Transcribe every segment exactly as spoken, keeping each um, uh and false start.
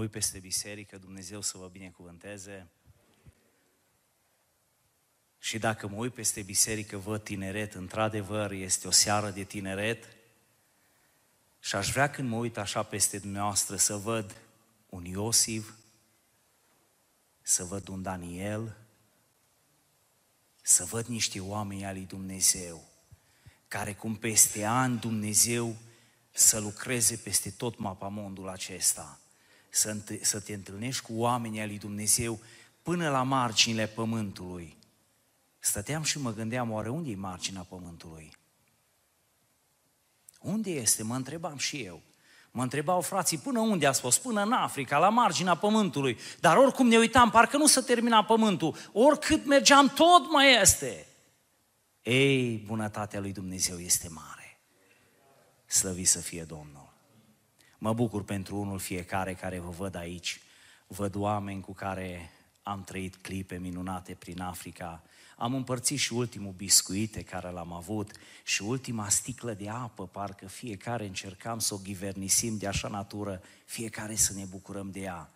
uit peste biserică, Dumnezeu să vă binecuvânteze. Și dacă mă uit peste biserică, văd tineret, într-adevăr este o seară de tineret. Și aș vrea când mă uit așa peste dumneavoastră să văd un Iosif, să văd un Daniel, să văd niște oameni ai lui Dumnezeu, care cum peste ani Dumnezeu să lucreze peste tot mapamondul acesta, să te întâlnești cu oamenii ai lui Dumnezeu până la marginile pământului. Stăteam și mă gândeam, oare unde e marginea pământului? Unde este? Mă întrebam și eu. Mă întrebau frații, până unde a fost? Până în Africa, la marginea pământului. Dar oricum ne uitam, parcă nu se termina pământul. Oricât mergeam, tot mai este. Ei, bunătatea lui Dumnezeu este mare. Slăvit să fie Domnul. Mă bucur pentru unul fiecare care vă văd aici. Văd oameni cu care am trăit clipe minunate prin Africa. Am împărțit și ultimul biscuite care l-am avut și ultima sticlă de apă, parcă fiecare încercam să o ghivernisim de așa natură, fiecare să ne bucurăm de ea.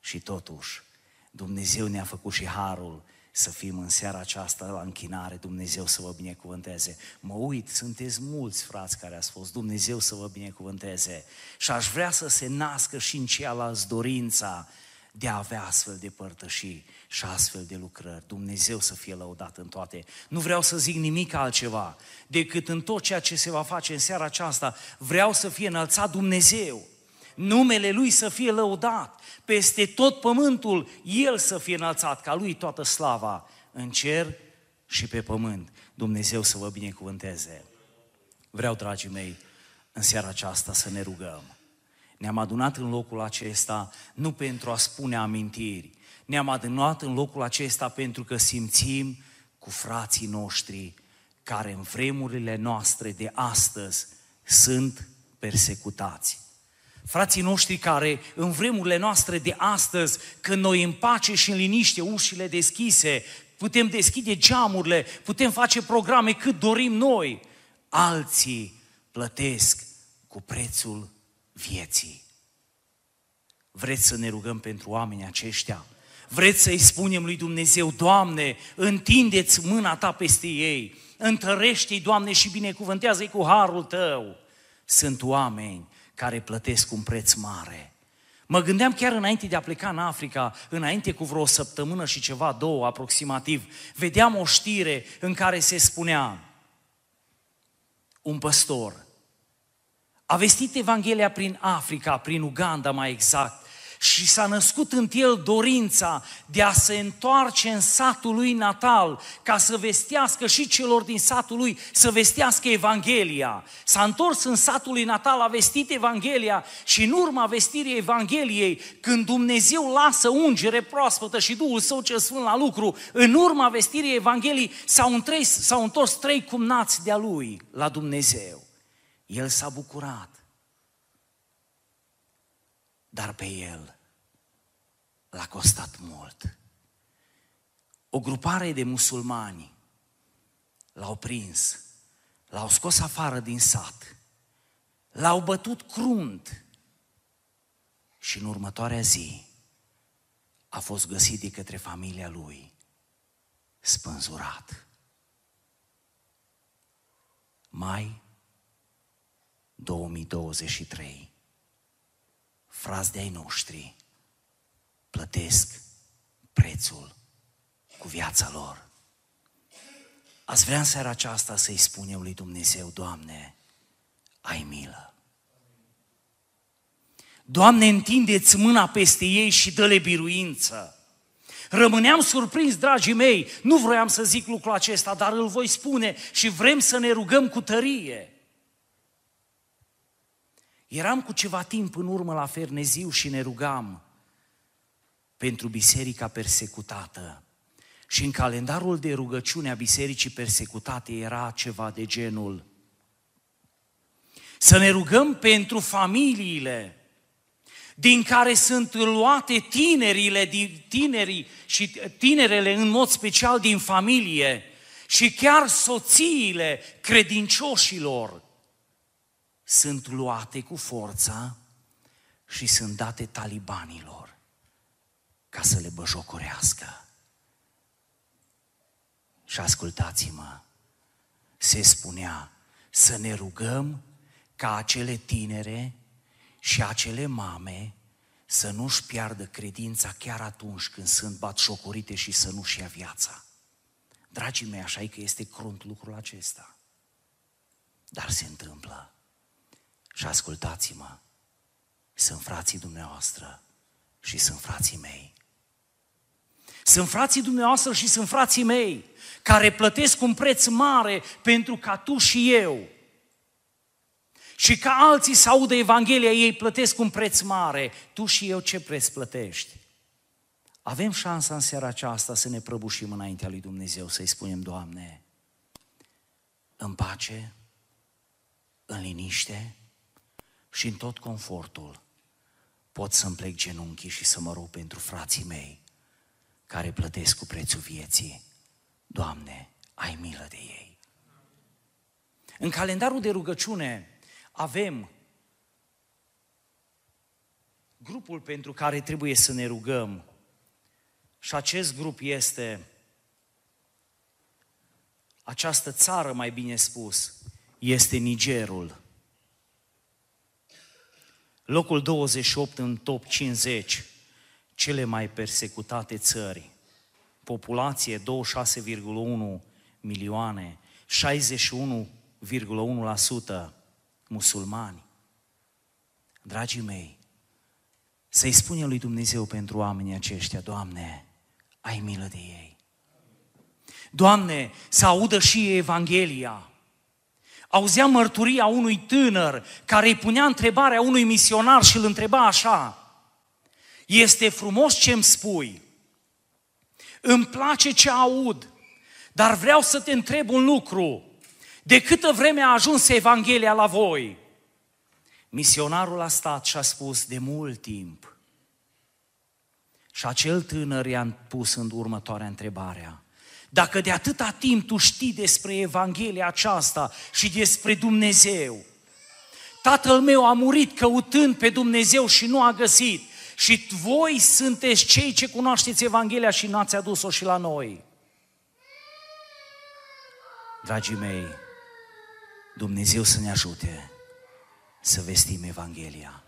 Și totuși, Dumnezeu ne-a făcut și harul să fim în seara aceasta la închinare, Dumnezeu să vă binecuvânteze. Mă uit, sunteți mulți frați care ați fost, Dumnezeu să vă binecuvânteze. Și aș vrea să se nască și în cealaltă dorința de a avea astfel de părtășii și astfel de lucrări. Dumnezeu să fie lăudat în toate. Nu vreau să zic nimic altceva decât în tot ceea ce se va face în seara aceasta. Vreau să fie înălțat Dumnezeu. Numele Lui să fie lăudat. Peste tot pământul El să fie înălțat, ca Lui toată slava în cer și pe pământ. Dumnezeu să vă binecuvânteze. Vreau, dragii mei, în seara aceasta să ne rugăm. Ne-am adunat în locul acesta nu pentru a spune amintiri, ne-am adunat în locul acesta pentru că simțim cu frații noștri care în vremurile noastre de astăzi sunt persecutați. Frații noștri care în vremurile noastre de astăzi, când noi în pace și în liniște, ușile deschise, putem deschide geamurile, putem face programe cât dorim noi, alții plătesc cu prețul vieții. Vreți să ne rugăm pentru oamenii aceștia? Vreți să-i spunem lui Dumnezeu, Doamne, întinde-ți mâna Ta peste ei, întărește-i, Doamne, și binecuvântează-i cu harul Tău. Sunt oameni care plătesc un preț mare. Mă gândeam chiar înainte de a pleca în Africa, înainte cu vreo săptămână și ceva, două aproximativ, vedeam o știre în care se spunea un păstor a vestit Evanghelia prin Africa, prin Uganda mai exact, și s-a născut în el dorința de a se întoarce în satul lui natal, ca să vestească și celor din satul lui, să vestească Evanghelia. S-a întors în satul lui natal, a vestit Evanghelia și în urma vestirii Evangheliei, când Dumnezeu lasă ungere proaspătă și Duhul Său cel Sfânt la lucru, în urma vestirii Evangheliei s-au întors, s-au întors trei cumnați de-a lui la Dumnezeu. El s-a bucurat, dar pe el l-a costat mult. O grupare de musulmani l-au prins, l-au scos afară din sat, l-au bătut crunt și în următoarea zi a fost găsit de către familia lui spânzurat. Mai două mii douăzeci și trei. Frați de-ai noștri plătesc prețul cu viața lor. Ați vrea în seara aceasta să-i spunem lui Dumnezeu, Doamne, ai milă. Doamne, întinde-ți mâna peste ei și dă-le biruință. Rămâneam surprins, dragii mei, nu vroiam să zic lucrul acesta, dar îl voi spune și vrem să ne rugăm cu tărie. Eram cu ceva timp în urmă la Ferneziu și ne rugam pentru biserica persecutată. Și în calendarul de rugăciune a bisericii persecutate era ceva de genul: să ne rugăm pentru familiile din care sunt luate tinerile, din tinerii și tinerele în mod special din familie și chiar soțiile credincioșilor. Sunt luate cu forța și sunt date talibanilor ca să le băjocorească. Și ascultați-mă, se spunea să ne rugăm ca acele tinere și acele mame să nu-și piardă credința chiar atunci când sunt batjocorite și să nu-și ia viața. Dragii mei, așa e că este crunt lucrul acesta. Dar se întâmplă. Și ascultați-mă, sunt frații dumneavoastră și sunt frații mei. Sunt frații dumneavoastră și sunt frații mei care plătesc un preț mare pentru ca tu și eu și ca alții să audă Evanghelia, ei plătesc un preț mare. Tu și eu ce preț plătești? Avem șansa în seara aceasta să ne prăbușim înaintea lui Dumnezeu, să-i spunem, Doamne, în pace, în liniște și în tot confortul pot să-mi plec genunchii și să mă rog pentru frații mei care plătesc cu prețul vieții. Doamne, ai milă de ei. În calendarul de rugăciune avem grupul pentru care trebuie să ne rugăm și acest grup este această țară, mai bine spus, este Nigerul. Locul douăzeci și opt în top cincizeci, cele mai persecutate țări. Populație douăzeci și șase virgulă unu milioane, șaizeci și unu virgulă unu la sută musulmani. Dragii mei, să-i spunem lui Dumnezeu pentru oamenii aceștia, Doamne, ai milă de ei. Doamne, să audă și Evanghelia. Auzea mărturia unui tânăr care îi punea întrebarea unui misionar și îl întreba așa: este frumos ce îmi spui, îmi place ce aud, dar vreau să te întreb un lucru. De câtă vreme a ajuns Evanghelia la voi? Misionarul a stat și a spus: de mult timp. Și acel tânăr i-a pus în următoarea întrebarea: dacă de atâta timp tu știi despre Evanghelia aceasta și despre Dumnezeu, tatăl meu a murit căutând pe Dumnezeu și nu a găsit, și voi sunteți cei ce cunoașteți Evanghelia și n-ați adus-o și la noi. Dragii mei, Dumnezeu să ne ajute să vestim Evanghelia.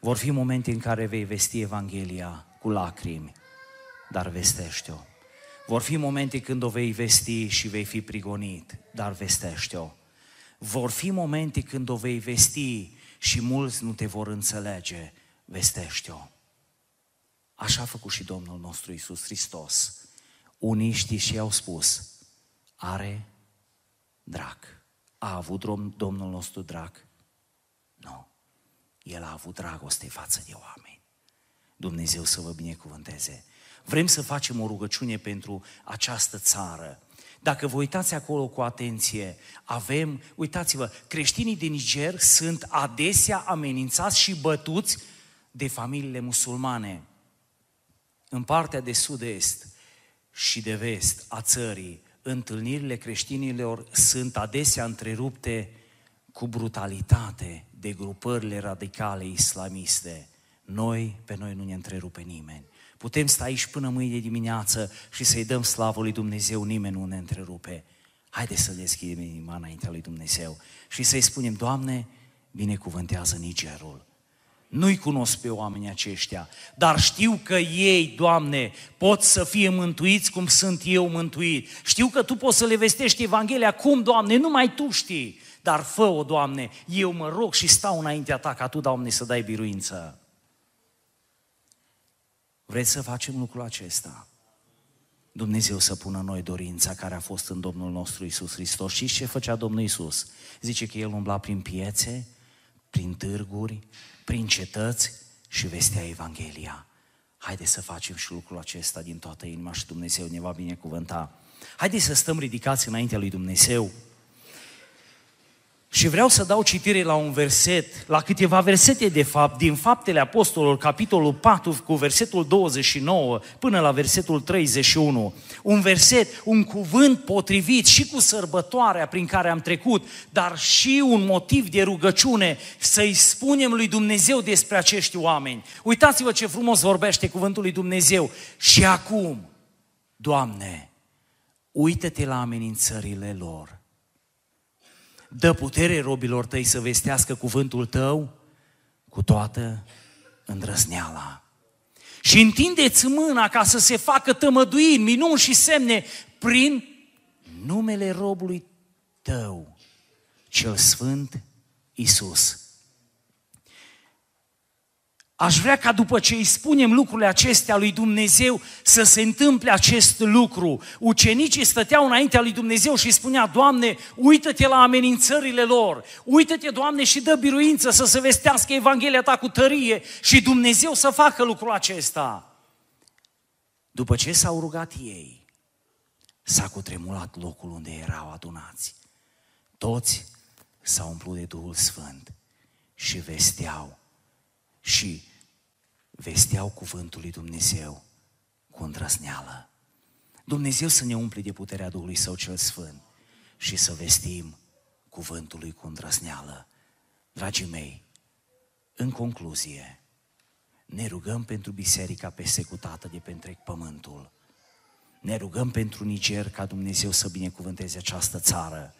Vor fi momente în care vei vesti Evanghelia cu lacrimi, dar vestește-o. Vor fi momente când o vei vesti și vei fi prigonit, dar vestește-o. Vor fi momente când o vei vesti și mulți nu te vor înțelege, vestește-o. Așa a făcut și Domnul nostru Iisus Hristos. Unii știi și i-au spus: are drag. A avut Domnul nostru drag? Nu. El a avut dragoste față de oameni. Dumnezeu să vă binecuvânteze. Vrem să facem o rugăciune pentru această țară. Dacă vă uitați acolo cu atenție, avem, uitați-vă, creștinii din Niger sunt adesea amenințați și bătuți de familiile musulmane. În partea de sud-est și de vest a țării, întâlnirile creștinilor sunt adesea întrerupte cu brutalitate de grupările radicale islamiste. Noi, pe noi nu ne întrerupe nimeni. Putem sta aici până mâine dimineață și să-i dăm slavă lui Dumnezeu, nimeni nu ne întrerupe. Haideți să deschidem inima înaintea lui Dumnezeu și să-i spunem: Doamne, binecuvântează Nigerul. Nu-i cunosc pe oamenii aceștia, dar știu că ei, Doamne, pot să fie mântuiți cum sunt eu mântuit. Știu că Tu poți să le vestești Evanghelia cum, Doamne, numai Tu știi. Dar fă-o, Doamne, eu mă rog și stau înaintea Ta ca Tu, Doamne, să dai biruință. Vreți să facem lucrul acesta? Dumnezeu să pună în noi dorința care a fost în Domnul nostru Iisus Hristos. Știți ce făcea Domnul Iisus? Zice că El umbla prin piețe, prin târguri, prin cetăți și vestea Evanghelia. Haideți să facem și lucrul acesta din toată inima și Dumnezeu ne va binecuvânta. Haideți să stăm ridicați înaintea lui Dumnezeu. Și vreau să dau citire la un verset, la câteva versete de fapt, din Faptele Apostolilor, capitolul patru, cu versetul douăzeci și nouă până la versetul treizeci și unu. Un verset, un cuvânt potrivit și cu sărbătoarea prin care am trecut, dar și un motiv de rugăciune să-i spunem lui Dumnezeu despre acești oameni. Uitați-vă ce frumos vorbește cuvântul lui Dumnezeu. Și acum, Doamne, uită-te la amenințările lor. Dă putere robilor tăi să vestească cuvântul tău cu toată îndrăzneala. Și întinde-ți mâna ca să se facă tămăduiri, minuni și semne prin numele robului tău, cel sfânt Iisus. Aș vrea ca după ce îi spunem lucrurile acestea lui Dumnezeu să se întâmple acest lucru. Ucenicii stăteau înaintea lui Dumnezeu și spunea: Doamne, uită-te la amenințările lor, uită-te, Doamne, și dă biruință să se vestească Evanghelia ta cu tărie și Dumnezeu să facă lucrul acesta. După ce s-au rugat ei, s-a cutremurat locul unde erau adunați. Toți s-au umplut de Duhul Sfânt și vesteau. Și vesteau cuvântul lui Dumnezeu cu îndrăzneală. Dumnezeu să ne umple de puterea Duhului Său cel Sfânt și să vestim cuvântul lui cu îndrăzneală. Dragii mei, în concluzie, ne rugăm pentru biserica persecutată de pe întreg pământul. Ne rugăm pentru Niger ca Dumnezeu să binecuvânteze această țară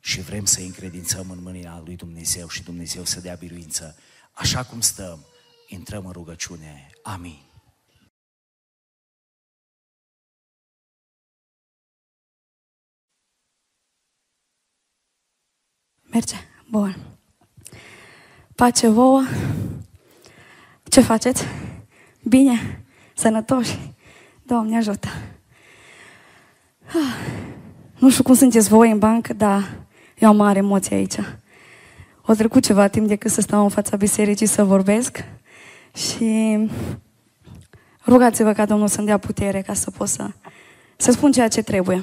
și vrem să încredințăm în mâna lui Dumnezeu și Dumnezeu să dea biruință. Așa cum stăm, intrăm în rugăciune. Amin. Merge? Bun. Pace vouă. Ce faceți? Bine? Sănătoși? Doamne ajută. Nu știu cum sunteți voi în bancă, dar eu am mare emoție aici. O trecut ceva timp decât să stau în fața bisericii să vorbesc și rugați-vă ca Domnul să-mi dea putere ca să pot să, să spun ceea ce trebuie.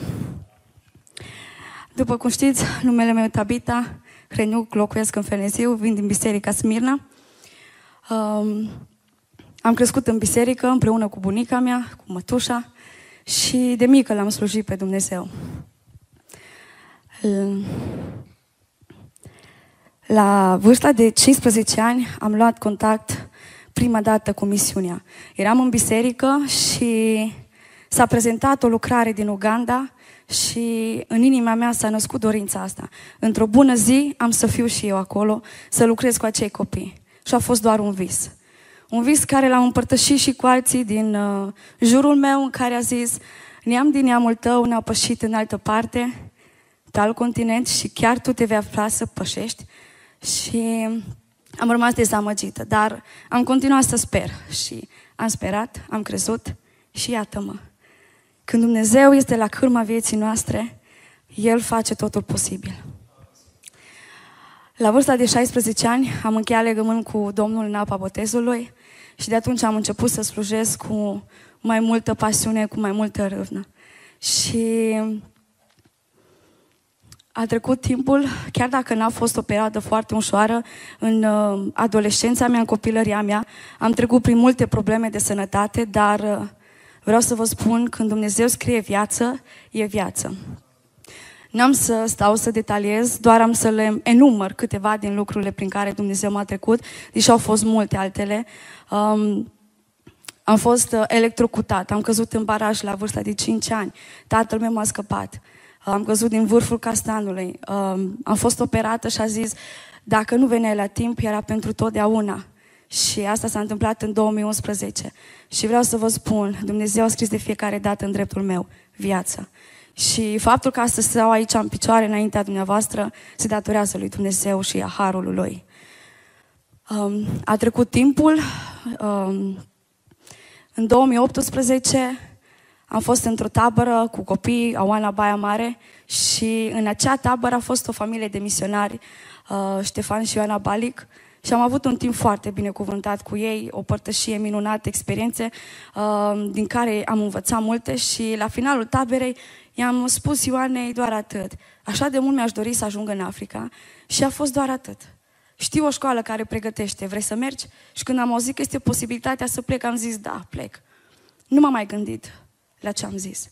După cum știți, numele meu Tabita Hrăniuc, locuiesc în Ferneziu, vin din biserica Smirna. Um, am crescut în biserică împreună cu bunica mea, cu mătușa și de mică l-am slujit pe Dumnezeu. Um, La vârsta de cincisprezece ani am luat contact prima dată cu misiunea. Eram în biserică și s-a prezentat o lucrare din Uganda și în inima mea s-a născut dorința asta. Într-o bună zi am să fiu și eu acolo, să lucrez cu acei copii. Și a fost doar un vis. Un vis care l-am împărtășit și cu alții din uh, jurul meu, în care a zis: neam din neamul tău ne-a pășit în altă parte, pe alt continent și chiar tu te vei afla să pășești. Și am rămas dezamăgită, dar am continuat să sper și am sperat, am crezut și iată-mă. Când Dumnezeu este la cârma vieții noastre, El face totul posibil. La vârsta de șaisprezece ani am încheiat legământ cu Domnul în apa botezului și de atunci am început să slujesc cu mai multă pasiune, cu mai multă râvnă. Și a trecut timpul, chiar dacă n-a fost o perioadă foarte ușoară, în uh, adolescența mea, în copilăria mea, am trecut prin multe probleme de sănătate, dar uh, vreau să vă spun, când Dumnezeu scrie viață, e viață. N-am să stau să detaliez, doar am să le enumăr câteva din lucrurile prin care Dumnezeu m-a trecut, deși au fost multe altele. Um, am fost uh, electrocutat, am căzut în baraj la vârsta de cinci ani, tatăl meu m-a scăpat. Am căzut din vârful castanului, am fost operată și a zis: dacă nu veneai la timp, era pentru totdeauna. Și asta s-a întâmplat în două mii unsprezece. Și vreau să vă spun, Dumnezeu a scris de fiecare dată în dreptul meu viața. Și faptul că astăzi stau aici în picioare înaintea dumneavoastră se datorează lui Dumnezeu și a harului lui. A trecut timpul. În două mii optsprezece am fost într-o tabără cu copii, Ioana Baia Mare, și în acea tabără a fost o familie de misionari, Ștefan și Ioana Balic, și am avut un timp foarte binecuvântat cu ei, o părtășie minunată, experiențe uh, din care am învățat multe și la finalul taberei i-am spus Ioanei doar atât. Așa de mult mi-aș dori să ajung în Africa și a fost doar atât. Știu o școală care pregătește, vrei să mergi? Și când am auzit că este posibilitatea să plec, am zis da, plec. Nu m-am mai gândit la ce am zis.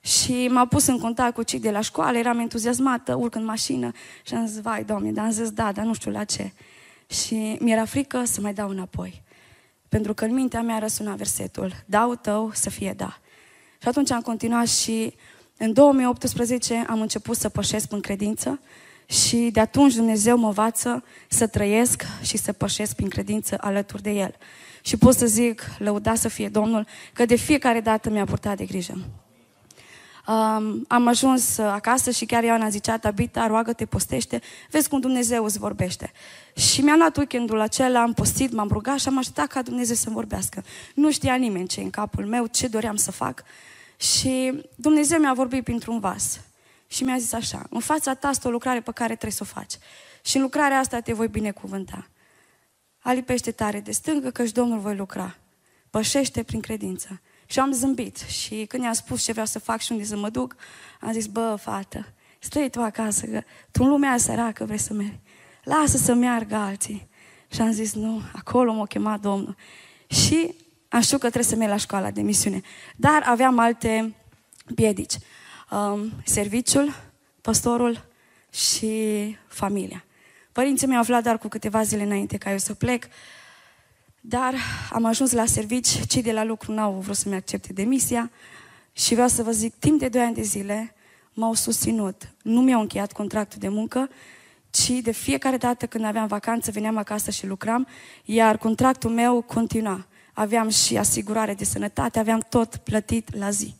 Și m-a pus în contact cu cei de la școală, eram entuziasmată, urc în mașină și am zis, vai, Doamne, dar am zis da, dar nu știu la ce. Și mi-era frică să mai dau înapoi, pentru că în mintea mea răsuna versetul, dau tău să fie da. Și atunci am continuat și în două mii optsprezece am început să pășesc în credință și de atunci Dumnezeu mă învață să trăiesc și să pășesc prin credință alături de El. Și pot să zic, lăudat să fie Domnul, că de fiecare dată mi-a purtat de grijă. Um, am ajuns acasă și chiar Ioana zicea, Tabita, roagă-te, postește, vezi cum Dumnezeu îți vorbește. Și mi-am luat weekendul acela, am postit, m-am rugat și am așteptat ca Dumnezeu să-mi vorbească. Nu știa nimeni ce în capul meu, ce doream să fac. Și Dumnezeu mi-a vorbit printr-un vas și mi-a zis așa, în fața ta este o lucrare pe care trebuie să o faci și în lucrarea asta te voi binecuvânta. Alipește tare de stângă căci Domnul voi lucra, pășește prin credință. Și am zâmbit și când i-am spus ce vreau să fac și unde să mă duc, am zis, bă, fată, stai tu acasă, că tu în lumea săracă vrei să mergi, lasă să meargă alții. Și am zis, nu, acolo m-a chemat Domnul. Și am știut că trebuie să merg la școala de misiune, dar aveam alte piedici, um, serviciul, pastorul și familia. Părinții mi-au aflat doar cu câteva zile înainte ca eu să plec, dar am ajuns la servici, cei de la lucru n-au vrut să-mi accepte demisia și vreau să vă zic, timp de doi ani de zile m-au susținut. Nu mi-au încheiat contractul de muncă, ci de fiecare dată când aveam vacanță, veneam acasă și lucram, iar contractul meu continua. Aveam și asigurare de sănătate, aveam tot plătit la zi.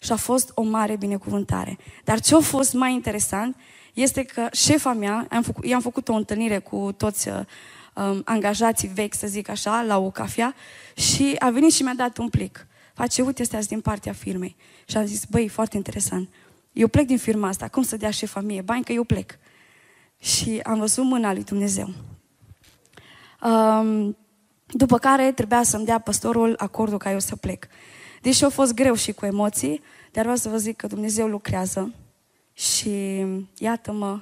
Și a fost o mare binecuvântare. Dar ce a fost mai interesant este că șefa mea, i-am făcut, i-am făcut o întâlnire cu toți um, angajații vechi, să zic așa, la o cafea și a venit și mi-a dat un plic. Face, uite, astea din partea firmei. Și am zis, băi, foarte interesant. Eu plec din firma asta, cum să dea șefa mie bani, că eu plec. Și am văzut mâna lui Dumnezeu. Um, După care trebuia să-mi dea pastorul acordul ca eu să plec. Deși a fost greu și cu emoții, dar vreau să vă zic că Dumnezeu lucrează și iată-mă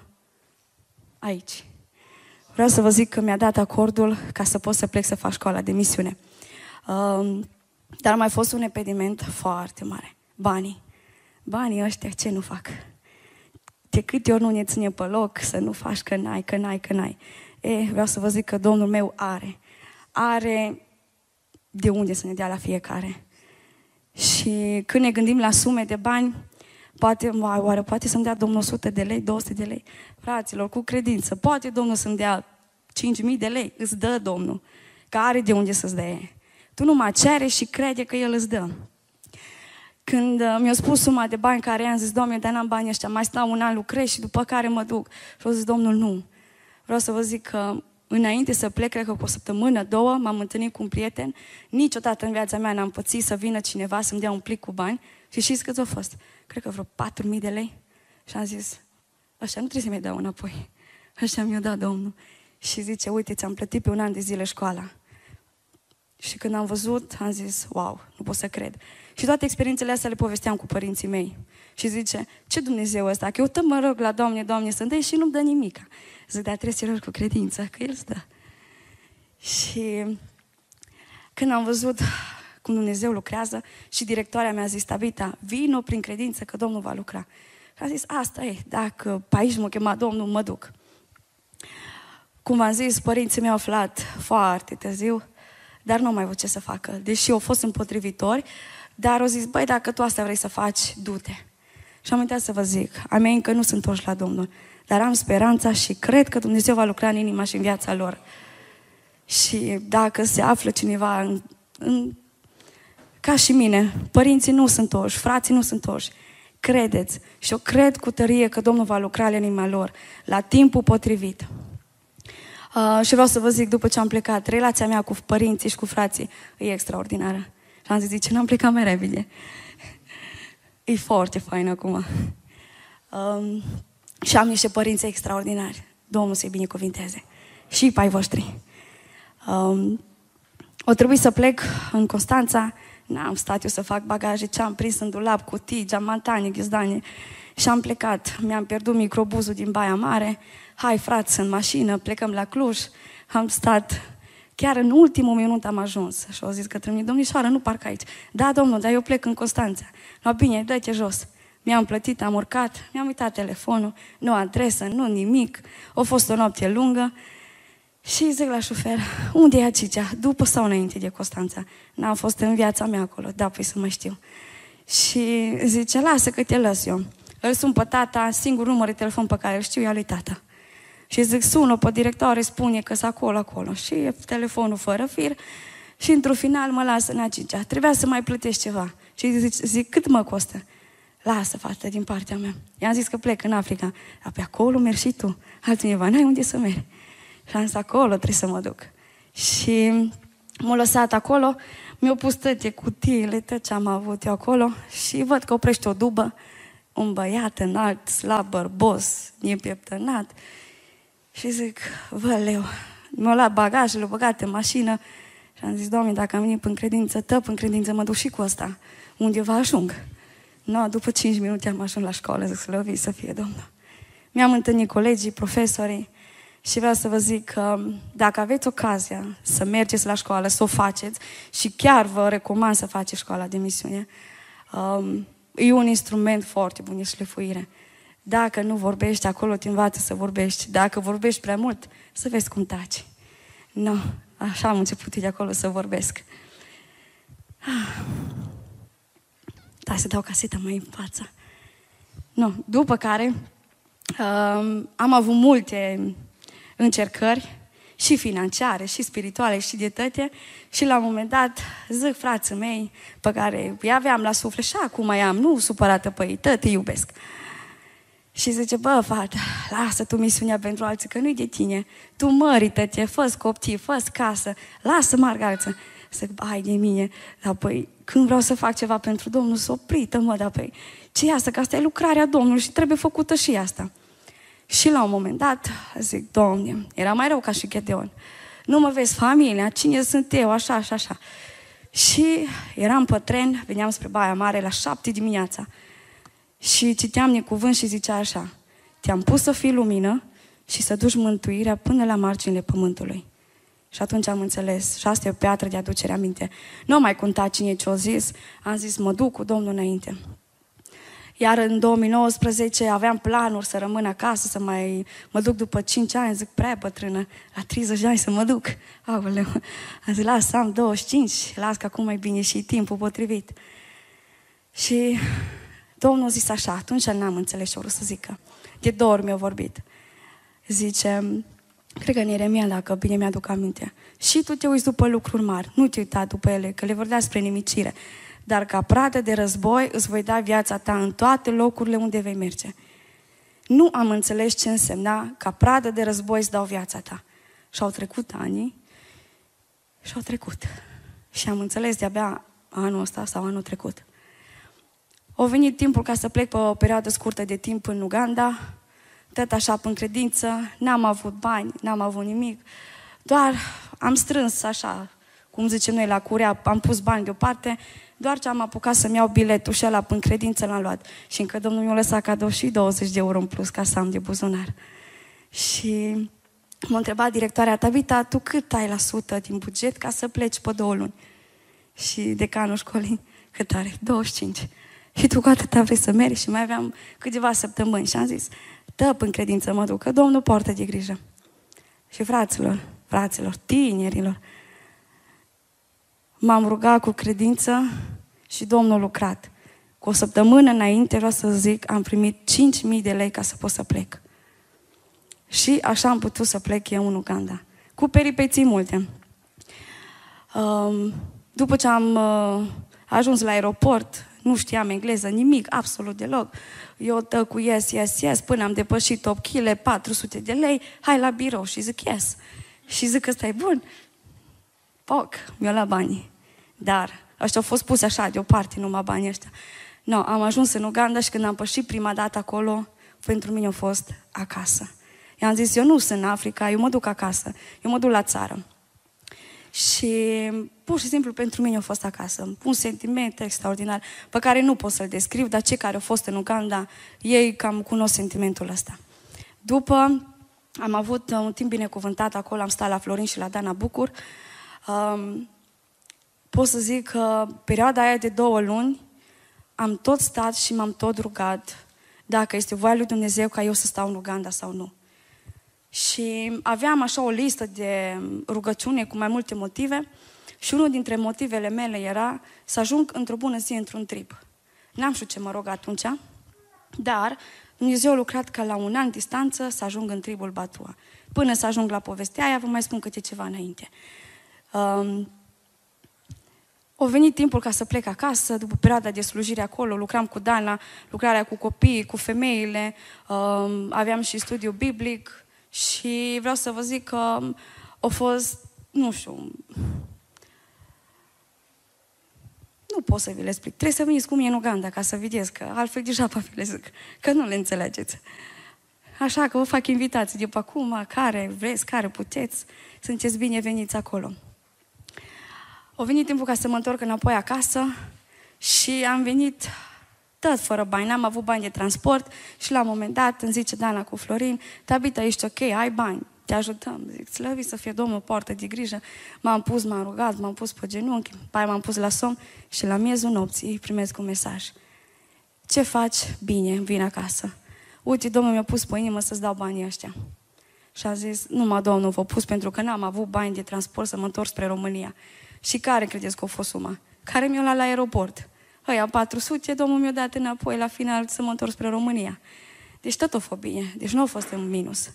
aici. Vreau să vă zic că mi-a dat acordul ca să pot să plec să fac școala de misiune. Um, dar a mai fost un impediment foarte mare. Banii. Banii ăștia ce nu fac? De câte ori nu ne ține pe loc să nu faci că n-ai, că n-ai, că n-ai. E, vreau să vă zic că Domnul meu are. Are de unde să ne dea la fiecare. Și când ne gândim la sume de bani, poate, oare poate să-mi dea Domnul o sută de lei, două sute de lei? Fraților, cu credință, poate Domnul să-mi dea cinci mii de lei, îți dă Domnul, că are de unde să-ți dea. Tu numai cere și crede că El îți dă. Când mi-a spus suma de bani care i-am zis, Doamne, dar n-am bani ăștia, mai stau un an, lucrez și după care mă duc. Și au zis, Domnul, nu. Vreau să vă zic că înainte să plec, cred că cu o săptămână, două, m-am întâlnit cu un prieten. Niciodată în viața mea n-am pățit să vină cineva să-mi dea un plic cu bani. Și știți cât a fost? Cred că vreo patru mii de lei. Și am zis, așa nu trebuie să mi-i dau înapoi. Așa mi-o dat Domnul. Și zice, uite, ți-am plătit pe un an de zile școala. Și când am văzut, am zis, wow, nu pot să cred. Și toate experiențele astea le povesteam cu părinții mei. Și zice, ce Dumnezeu ăsta? Că eu tot mă rog la Doamne, Doamne, să-mi dai și nu-mi dă nimica. Zic, dar trebuie să-i rog cu credință, că El îți dă. Și când am văzut cum Dumnezeu lucrează și directoarea mi-a zis, Tabita, vino prin credință că Domnul va lucra. Și am zis, asta e, dacă pe aici mă chema Domnul, mă duc. Cum v-am zis, părinții mi-au aflat foarte târziu, dar nu au mai avut ce să facă, deși au fost împotrivitori, dar au zis, băi, dacă tu asta vrei să faci, du-te. Și am uitat să vă zic, a mea încă nu sunt întorși la Domnul, dar am speranța și cred că Dumnezeu va lucra în inima și în viața lor. Și dacă se află cineva în, în, ca și mine, părinții nu sunt întorși, frații nu sunt întorși, credeți și eu cred cu tărie că Domnul va lucra în inima lor la timpul potrivit. Uh, și vreau să vă zic, după ce am plecat, relația mea cu părinții și cu frații e extraordinară. Și am zis, zice, n-am plecat mai repede. E foarte fain acum. Um, și am niște părinți extraordinari. Domnul să-i binecuvinteze. și pai voștri. Um, o trebuie să plec în Constanța, n-am stat eu să fac bagaje, ce am prins în dulap, cutii, geamantane, ghizdane, și am plecat. Mi-am pierdut microbuzul din Baia Mare, hai frați, în mașină, plecăm la Cluj, am stat... Chiar în ultimul minut am ajuns și au zis către mine, domnișoară, nu parc aici. Da, domnul, dar eu plec în Constanța. No, bine, dă-te jos. Mi-am plătit, am urcat, mi-am uitat telefonul, nu adresă, nu nimic. A fost o noapte lungă și zic la șofer, unde e Acicea, după sau înainte de Constanța? N-am fost în viața mea acolo, da, păi să mă știu. Și zice, lasă că te las eu. Îl sun pe tata, singurul număr de telefon pe care îl știu e al lui tata. Și zic, sună pe directoare, spune că s acolo, acolo. Și e telefonul fără fir și într-un final mă lasă în Acicea. Trebuia să mai plătești ceva. Și zic, zic cât mă costă? Lasă, fată, din partea mea. I-am zis că plec în Africa. Dar pe acolo mergi și tu. Altcineva, n-ai unde să mergi. Și am zis, acolo trebuie să mă duc. Și m-a lăsat acolo, mi-au pus toate cutiile, tot ce am avut eu acolo și văd că oprește o dubă, un băiat înalt, slab, bărbos, nepieptănat. Și zic, văleu, mi-au luat bagajele, l-au băgat în mașină și am zis, Doamne, dacă am venit până în credință tă, până în credință mă duc și cu ăsta, undeva ajung. No, după cinci minute am ajuns la școală, zic, slăvit să fie Domnul. Mi-am întâlnit colegii, profesorii și vreau să vă zic că dacă aveți ocazia să mergeți la școală, să o faceți și chiar vă recomand să faceți școala de misiune, um, e un instrument foarte bun de șlefuire. Dacă nu vorbești, acolo te învață să vorbești. Dacă vorbești prea mult, să vezi cum taci. Nu, no, așa am început de acolo să vorbesc. Da, să dau caseta mai în față. Nu, no, după care um, am avut multe încercări, și financiare, și spirituale, și de tăte, și la un moment dat zic frații mei, pe care îi aveam la suflet și acum mai am, nu supărată pe ei, tăte, iubesc. Și zice, bă, fată, lasă tu misiunea pentru alții, că nu-i de tine. Tu mărită-te, fă-ți coptii, fă-ți casă, lasă margarță. Zic, ai de mine, dar păi, când vreau să fac ceva pentru Domnul, s-o prită, mă, dar păi, ce e asta? Că asta e lucrarea Domnului și trebuie făcută și asta. Și la un moment dat, zic, Doamne, era mai rău ca și Gedeon. Nu mă vezi familia, cine sunt eu, așa, așa, așa. Și eram pe tren, veneam spre Baia Mare la șapte dimineața. Și citeam necuvânt și zicea așa, te-am pus să fii lumină și să duci mântuirea până la marginile pământului. Și atunci am înțeles, și asta e o piatră de aducere aminte. Nu mai conta cine ce-o zis, am zis, mă duc cu Domnul înainte. Iar în două mii nouăsprezece aveam planuri să rămân acasă, să mai mă duc după cinci ani, zic, prea bătrână, la treizeci de ani să mă duc. Aoleu, am zis, las, am douăzeci și cinci, las că acum e bine și timpul potrivit. Și... Domnul a zis așa, atunci n-am înțeles ce vreau să zică. De două ori mi-a vorbit. Zice, cred că în Ieremia, dacă bine mi-aduc aminte. Și tu te uiți după lucruri mari, nu te uita după ele, că le vorbea spre nimicire. Dar ca pradă de război îți voi da viața ta în toate locurile unde vei merge. Nu am înțeles ce însemna ca pradă de război îți dau viața ta. Și au trecut ani și au trecut. Și am înțeles de-abia anul ăsta sau anul trecut. A venit timpul ca să plec pe o perioadă scurtă de timp în Uganda, tot așa prin credință, n-am avut bani, n-am avut nimic, doar am strâns așa, cum zicem noi la curea, am pus bani deoparte, doar ce am apucat să-mi iau biletul și ăla prin credință l-am luat. Și încă Domnul mi-a lăsat cadou și douăzeci de euro în plus ca să am de buzunar. Și m-a întrebat directoarea, Tabita, tu cât ai la sută din buget ca să pleci pe două luni? Și decanul școlii, cât are? douăzeci și cinci. Și tu cu atâta vrei să mergi? Și mai aveam câteva săptămâni și am zis, dă în credință mă duc, că Domnul poartă de grijă. Și fraților, fraților, tinerilor, m-am rugat cu credință și Domnul a lucrat. Cu o săptămână înainte, vreau să zic, am primit cinci mii de lei ca să pot să plec. Și așa am putut să plec eu în Uganda. Cu peripeții multe. După ce am ajuns la aeroport, nu știam engleză, nimic, absolut deloc. Eu dă cu yes, yes, yes, până am depășit opt kilograme, patru sute de lei, hai la birou și zic yes. Și zic că ăsta e bun. Poc, mi-o la banii. Dar ăștia au fost puse așa, deoparte, numai banii ăștia. No, am ajuns în Uganda și când am pășit prima dată acolo, pentru mine a fost acasă. I-am zis, eu nu sunt în Africa, eu mă duc acasă, eu mă duc la țară. Și pur și simplu pentru mine a fost acasă. Un sentiment extraordinar, pe care nu pot să-l descriu, dar cei care au fost în Uganda, ei cam cunosc sentimentul ăsta. După, am avut un timp binecuvântat acolo, am stat la Florin și la Dana Bucur. Um, pot să zic că perioada aia de două luni am tot stat și m-am tot rugat dacă este voia lui Dumnezeu ca eu să stau în Uganda sau nu. Și aveam așa o listă de rugăciune cu mai multe motive și unul dintre motivele mele era să ajung într-o bună zi într-un trib. N-am știut ce mă rog atunci, dar Dumnezeu a lucrat ca la un an distanță să ajung în tribul Batua. Până să ajung la povestea aia, vă mai spun câte ceva înainte. Um, a venit timpul ca să plec acasă, după perioada de slujire acolo, lucram cu Dana, lucrarea cu copiii, cu femeile, um, aveam și studiu biblic și vreau să vă zic că a fost, nu știu, nu pot să vi le explic. Trebuie să veniți cu mine în Uganda ca să vedeți, că altfel deja vă le zic, că nu le înțelegeți. Așa că vă fac invitații de pe acum, care vreți, care puteți, sunteți bineveniți acolo. A venit timpul ca să mă întorc înapoi acasă și am venit tot fără bani, n-am avut bani de transport și la un moment dat îmi zice Dana cu Florin, Tabita, ești ok, ai bani, te ajutăm. Zic, slăvi să fie Domnul, poartă de grijă. M-am pus, m-am rugat, m-am pus pe genunchi, pai m-am pus la somn și la miezul nopții primesc un mesaj. Ce faci? Bine, vin acasă. Uite, Domnul mi-a pus pe inimă să-ți dau banii ăștia. Și a zis, numai Domnul v-a pus pentru că n-am avut bani de transport să mă întorc spre România. Și care credeți că a fost suma? Care mi-o luat la aeroport? Aia patru sute, Domnul mi-o dat înapoi la final să mă întorc spre România. Deci tot o fost bine, deci nu a fost în minus.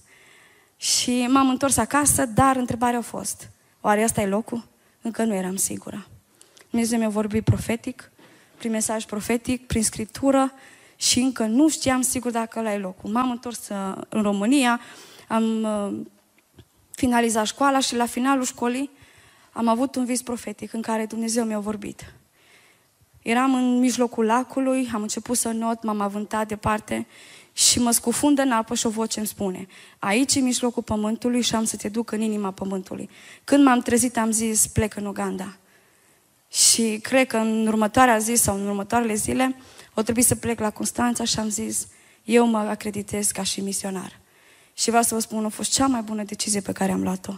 Și m-am întors acasă, dar întrebarea a fost, oare ăsta e locul? Încă nu eram sigură. Dumnezeu mi-a vorbit profetic, prin mesaj profetic, prin scriptură și încă nu știam sigur dacă ăla e locul. M-am întors în România, am finalizat școala și la finalul școlii am avut un vis profetic în care Dumnezeu mi-a vorbit. Eram în mijlocul lacului, am început să not, m-am avântat departe și mă scufundă în apă și o voce îmi spune, aici e mijlocul pământului și am să te duc în inima pământului. Când m-am trezit am zis, plec în Uganda. Și cred că în următoarea zi sau în următoarele zile o trebuie să plec la Constanța și am zis, eu mă acreditez ca și misionar. Și vreau să vă spun, a fost cea mai bună decizie pe care am luat-o.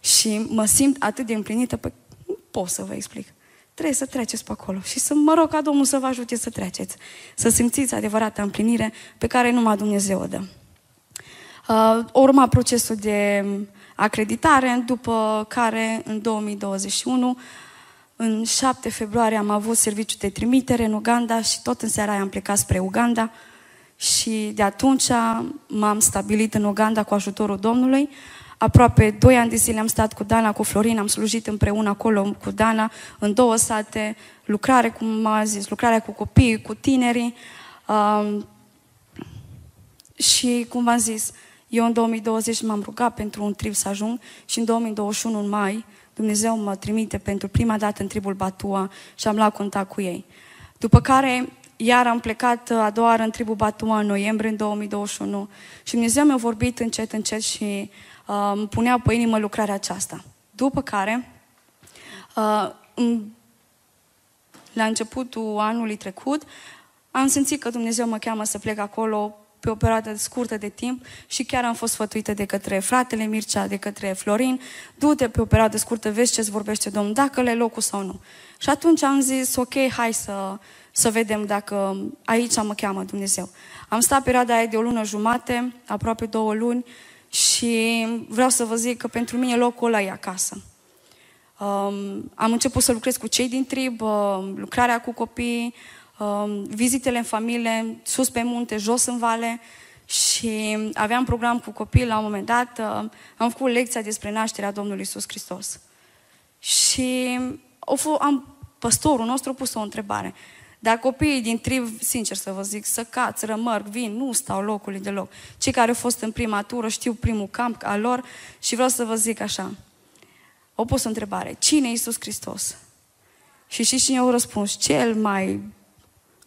Și mă simt atât de împlinită, pe... nu pot să vă explic. Trebuie să treceți pe acolo și să mă rog ca Domnul să vă ajute să treceți. Să simțiți adevărata împlinire pe care numai Dumnezeu o dă. Uh, urma procesul de acreditare, după care în două mii douăzeci și unu, în șapte februarie, am avut serviciu de trimitere în Uganda și tot în seara aia am plecat spre Uganda. Și de atunci m-am stabilit în Uganda cu ajutorul Domnului. Aproape doi ani de zile am stat cu Dana, cu Florin, am slujit împreună acolo cu Dana, în două sate, lucrare, cum am zis, lucrarea cu copiii, cu tinerii. Um, și, cum v-am zis, eu în două mii douăzeci m-am rugat pentru un trib să ajung și în două mii douăzeci și unu, în mai, Dumnezeu mă trimite pentru prima dată în tribul Batua și am luat contact cu ei. După care, iar am plecat a doua oară în tribul Batua, în noiembrie, în două mii douăzeci și unu. Și Dumnezeu mi-a vorbit încet, încet și îmi uh, punea pe inimă lucrarea aceasta. După care, uh, în, la începutul anului trecut, am simțit că Dumnezeu mă cheamă să plec acolo pe o perioadă scurtă de timp și chiar am fost sfătuită de către fratele Mircea, de către Florin, du-te pe o perioadă scurtă, vezi ce-ți vorbește Domnul, dacă le-i locul sau nu. Și atunci am zis, ok, hai să, să vedem dacă aici mă cheamă Dumnezeu. Am stat perioada aia de o lună jumate, aproape două luni, și vreau să vă zic că pentru mine locul ăla e acasă. Um, am început să lucrez cu cei din trib, uh, lucrarea cu copii, uh, vizitele în familie, sus pe munte, jos în vale și aveam program cu copii la un moment dat. Uh, am făcut lecția despre nașterea Domnului Iisus Hristos. Și am, păstorul nostru a pus o întrebare. Dar copiii din trib, sincer să vă zic, săcați, rămărg, vin, nu stau locului deloc. Cei care au fost în prima tură știu primul camp al lor și vreau să vă zic așa. O pus o întrebare. Cine e Iisus Hristos? Și știți cine au răspuns? Cel mai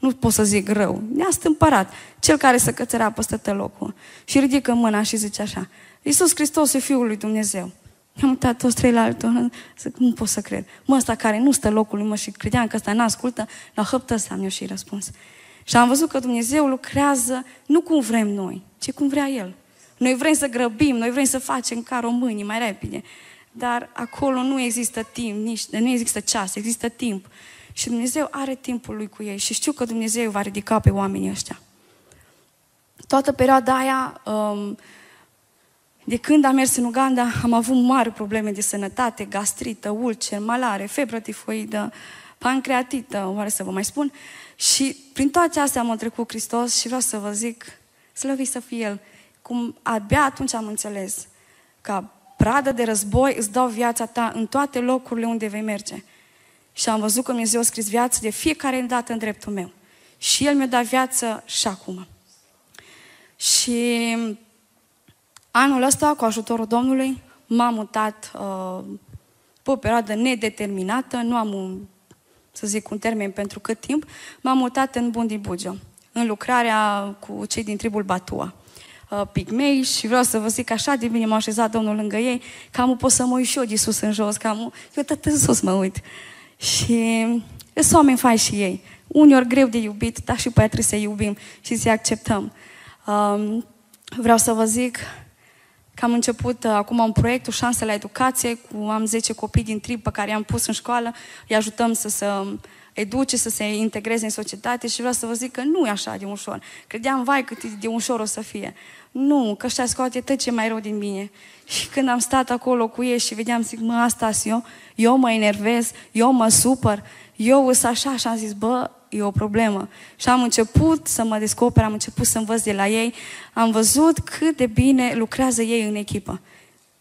nu pot să zic rău, ne-a stâmpărat, cel care se cățărea peste tot locul. Și ridică mâna și zice așa: Iisus Hristos e Fiul lui Dumnezeu. Ne-am uitat toți trei la altul, zic, nu pot să cred. Mă, ăsta care nu stă locului, mă, și credeam că ăsta n-ascultă, la hăptă să am eu și răspuns. Și am văzut că Dumnezeu lucrează nu cum vrem noi, ci cum vrea El. Noi vrem să grăbim, noi vrem să facem ca românii mai repede. Dar acolo nu există timp, nici, nu există ceas, există timp. Și Dumnezeu are timpul Lui cu ei. Și știu că Dumnezeu va ridica pe oamenii ăștia. Toată perioada aia, um, de când am mers în Uganda, am avut mari probleme de sănătate, gastrită, ulcer, malare, febră tifoidă, pancreatită, oare să vă mai spun. Și prin toate astea am trecut Hristos și vreau să vă zic, slăvit să fie El. Cum abia atunci am înțeles că pradă de război îți dau viața ta în toate locurile unde vei merge. Și am văzut că Dumnezeu a scris viață de fiecare dată în dreptul meu. Și El mi-a dat viață și acum. Și anul ăsta, cu ajutorul Domnului, m-am mutat uh, pe o perioadă nedeterminată, nu am un, să zic, un termen pentru cât timp, m-am mutat în Bundibugyo, în lucrarea cu cei din tribul Batua, uh, pigmei, și vreau să vă zic că așa de bine m-a așezat Domnul lângă ei, că am pot să mă uit și eu de sus în jos, că am, eu tot în sus mă uit. Și sunt oameni faini și ei. Uneori greu de iubit, dar și pe aia trebuie să-i iubim și să-i acceptăm. Um, vreau să vă zic că am început uh, acum un proiect, o șansă la educație, cu am zece copii din trib pe care i-am pus în școală, îi ajutăm să se educe, să se integreze în societate și vreau să vă zic că nu e așa de ușor. Credeam, vai, cât de ușor o să fie. Nu, că ăștia scoate tot ce mai rău din mine. Și când am stat acolo cu ei și vedeam, zic, mă, asta-s eu, eu mă enervez, eu mă supăr, eu îs așa, și am zis, bă, e o problemă. Și am început să mă descoper, am început să învăț de la ei, am văzut cât de bine lucrează ei în echipă.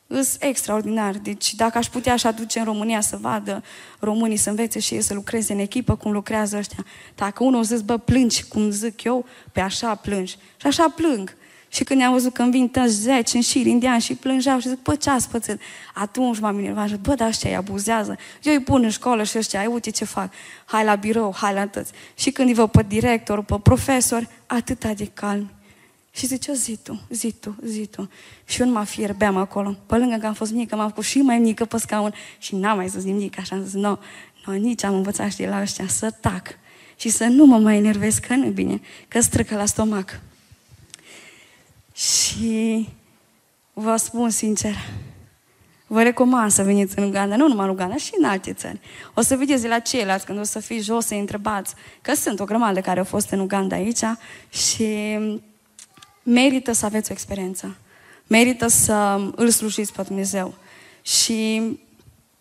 Îs extraordinar. Deci dacă aș putea aș aduce în România să vadă românii să învețe și ei să lucreze în echipă, cum lucrează ăștia. Dacă unul zice, bă, plângi, cum zic eu, pe așa plângi. Și așa plâng. Și când ne-am văzut că îmi vin tăzi zece în șir indiani și plângeau și zic, bă, ce ați pățit? Atunci m-am enervat, bă, dar ăștia îi abuzează. Eu îi pun în școală și ăștia, ai, uite ce fac. Hai la birou, hai la tăți. Și când îi văd pe director, pe profesor, atâta de calm. Și zicea, zi tu, zi tu, zi tu. Și eu nu mă fierbeam acolo. Pe lângă că am fost mică, m-am făcut și mai mică pe scaun și n-am mai zis nimic. Așa am zis, nu, no, no, nici am învățat și la ăștia să tac și să nu mă mai enervez, că nu bine, că străcă la stomac. Și vă spun sincer, vă recomand să veniți în Uganda, nu numai în Uganda, și în alte țări. O să vedeți de la ceilalți, când o să fiți jos, să-i întrebați, că sunt o grămadă care au fost în Uganda aici și merită să aveți o experiență. Merită să îl slujiți pe Dumnezeu. Și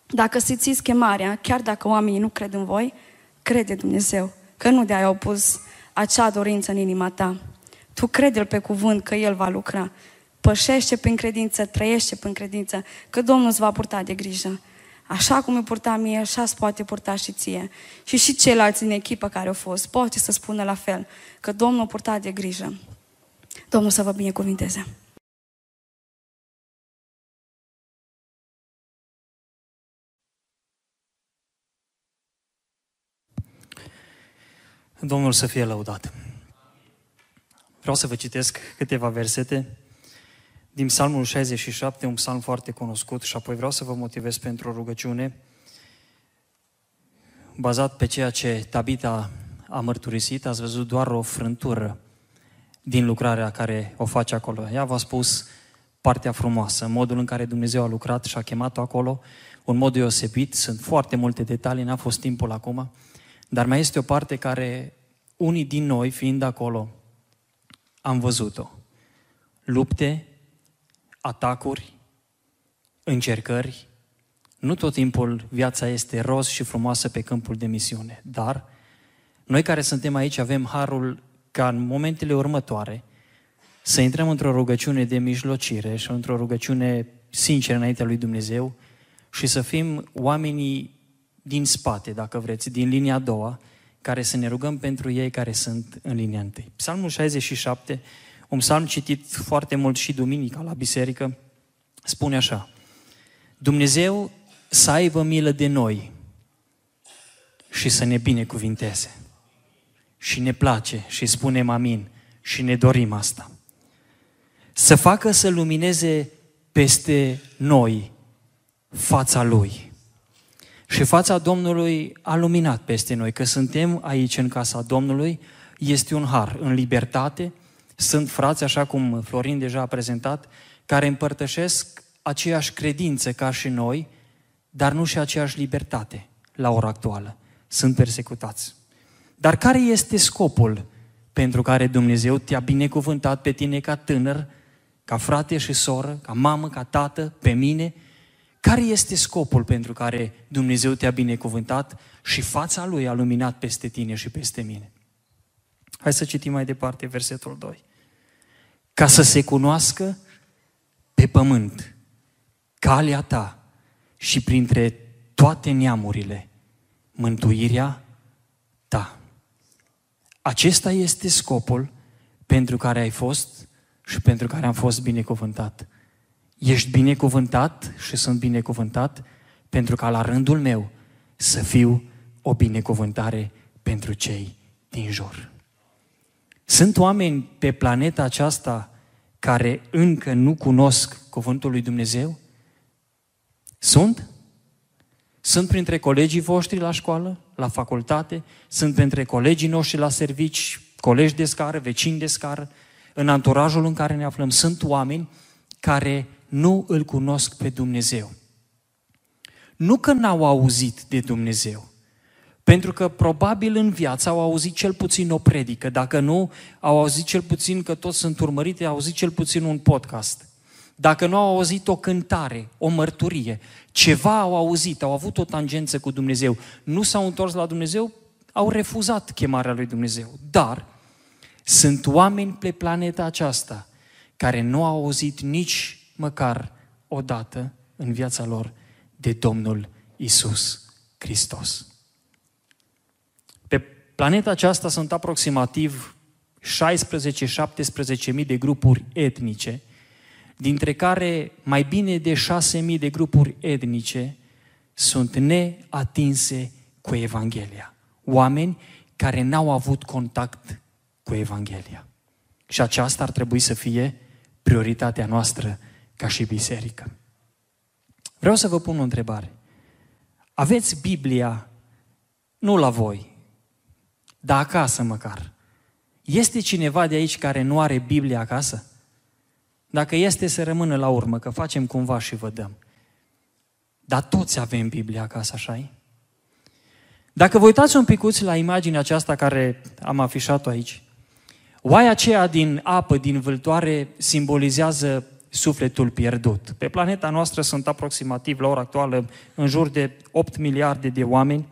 dacă se țiți chemarea, chiar dacă oamenii nu cred în voi, crede Dumnezeu, că nu de-aia au pus acea dorință în inima ta. Tu crede-L pe cuvânt că El va lucra. Pășește prin credință, trăiește prin credință, că Domnul îți va purta de grijă. Așa cum îi purta mie, așa îți poate purta și ție. Și și ceilalți în echipă care au fost, poate să spună la fel, că Domnul a purtat de grijă. Domnul să vă binecuvinteze! Domnul să fie lăudat! Vreau să vă citesc câteva versete din Psalmul șaizeci și șapte, un psalm foarte cunoscut, și apoi vreau să vă motivez pentru o rugăciune bazat pe ceea ce Tabita a mărturisit. Ați văzut doar o frântură din lucrarea care o face acolo. Ea v-a spus partea frumoasă, modul în care Dumnezeu a lucrat și a chemat-o acolo, un mod deosebit, sunt foarte multe detalii, n-a fost timpul acum, dar mai este o parte care unii din noi, fiind acolo, am văzut-o. Lupte, atacuri, încercări, nu tot timpul viața este roz și frumoasă pe câmpul de misiune, dar noi care suntem aici avem harul ca în momentele următoare să intrăm într-o rugăciune de mijlocire și într-o rugăciune sinceră înaintea lui Dumnezeu și să fim oamenii din spate, dacă vreți, din linia a doua, care să ne rugăm pentru ei care sunt în linia întâi. Psalmul șaizeci și șapte, un psalm citit foarte mult și duminica la biserică, spune așa: Dumnezeu să aibă milă de noi și să ne binecuvinteze. și ne place și spunem amin și ne dorim asta. Să facă să lumineze peste noi fața Lui. Și fața Domnului a luminat peste noi, că suntem aici în casa Domnului, este un har în libertate. Sunt frați, așa cum Florin deja a prezentat, care împărtășesc aceeași credință ca și noi, dar nu și aceeași libertate la ora actuală. Sunt persecutați. Dar care este scopul pentru care Dumnezeu te-a binecuvântat pe tine ca tânăr, ca frate și soră, ca mamă, ca tată, pe mine? Care este scopul pentru care Dumnezeu te-a binecuvântat și fața Lui a luminat peste tine și peste mine? Hai să citim mai departe versetul doi. Ca să se cunoască pe pământ calea ta și printre toate neamurile mântuirea ta. Acesta este scopul pentru care ai fost și pentru care am fost binecuvântat. Ești binecuvântat și sunt binecuvântat pentru ca la rândul meu să fiu o binecuvântare pentru cei din jur. Sunt oameni pe planeta aceasta care încă nu cunosc cuvântul lui Dumnezeu? Sunt? Sunt printre colegii voștri la școală, la facultate, sunt printre colegii noștri la servici, colegi de scară, vecini de scară, în anturajul în care ne aflăm. Sunt oameni care nu îl cunosc pe Dumnezeu. Nu că n-au auzit de Dumnezeu, pentru că probabil în viață au auzit cel puțin o predică, dacă nu, au auzit cel puțin că toți sunt urmărite, au auzit cel puțin un podcast. Dacă nu au auzit o cântare, o mărturie, ceva au auzit, au avut o tangență cu Dumnezeu, nu s-au întors la Dumnezeu, au refuzat chemarea lui Dumnezeu. Dar sunt oameni pe planeta aceasta care nu au auzit nici măcar odată în viața lor de Domnul Iisus Hristos. Pe planeta aceasta sunt aproximativ șaisprezece șaptesprezece mii de grupuri etnice, dintre care mai bine de șase mii de grupuri etnice sunt neatinse cu Evanghelia. Oameni care n-au avut contact cu Evanghelia. Și aceasta ar trebui să fie prioritatea noastră ca și biserică. Vreau să vă pun o întrebare. Aveți Biblia, nu la voi, dar acasă măcar. Este cineva de aici care nu are Biblia acasă? Dacă este, să rămână la urmă, că facem cumva și vă dăm. Dar toți avem Biblia acasă, așa-i? Dacă vă uitați un picuț la imaginea aceasta care am afișat-o aici, oaia aceea din apă, din vâltoare, simbolizează sufletul pierdut. Pe planeta noastră sunt aproximativ, la ora actuală, în jur de opt miliarde de oameni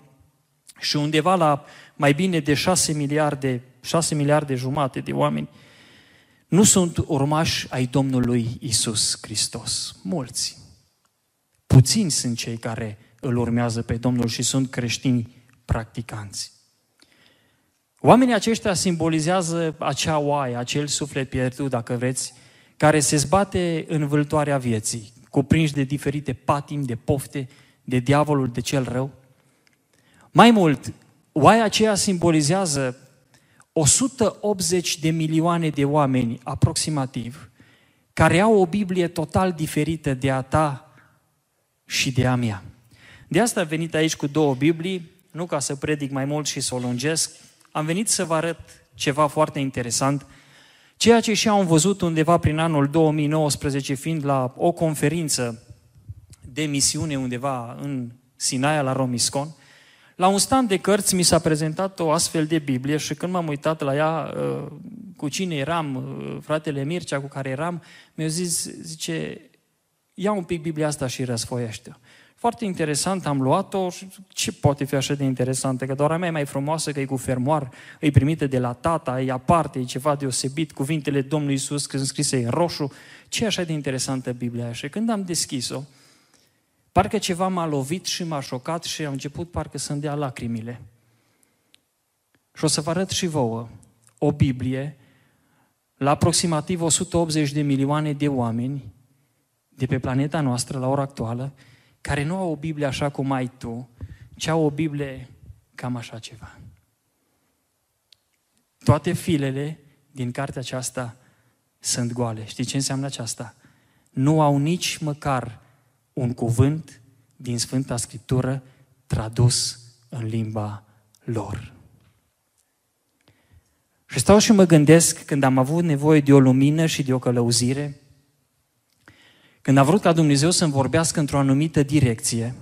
și undeva la mai bine de șase miliarde, șase miliarde jumate de oameni nu sunt urmași ai Domnului Iisus Hristos. Mulți. Puțini sunt cei care îl urmează pe Domnul și sunt creștini practicanți. Oamenii aceștia simbolizează acea oaie, acel suflet pierdut, dacă vreți, care se zbate în vâltoarea vieții, cuprinși de diferite patimi, de pofte, de diavolul, de cel rău. Mai mult, oaia aceea simbolizează o sută optzeci de milioane de oameni, aproximativ, care au o Biblie total diferită de a ta și de a mea. De asta am venit aici cu două Biblii, nu ca să predic mai mult și să o lungesc, am venit să vă arăt ceva foarte interesant, ceea ce și-am văzut undeva prin anul două mii nouăsprezece, fiind la o conferință de misiune undeva în Sinaia, la Romiscon. La un stand de cărți mi s-a prezentat o astfel de Biblie și când m-am uitat la ea, cu cine eram, fratele Mircea cu care eram, mi-a zis, zice, ia un pic Biblia asta și răsfoiește-o. Foarte interesant, am luat-o, ce poate fi așa de interesantă, că doar a mea e mai frumoasă, că e cu fermoar, e primită de la tata, e aparte, e ceva deosebit, cuvintele Domnului Iisus când scrise în roșu, ce e așa de interesantă Biblia. Și când am deschis-o, parcă ceva m-a lovit și m-a șocat și am început parcă să-mi dea lacrimile. Și o să vă arăt și vouă o Biblie la aproximativ o sută optzeci de milioane de oameni de pe planeta noastră la ora actuală, care nu au o Biblie așa cum ai tu, ci au o Biblie cam așa ceva. Toate filele din cartea aceasta sunt goale. Știi ce înseamnă aceasta? Nu au nici măcar un cuvânt din Sfânta Scriptură tradus în limba lor. Și stau și mă gândesc, când am avut nevoie de o lumină și de o călăuzire, când a vrut ca Dumnezeu să-mi vorbească într-o anumită direcție,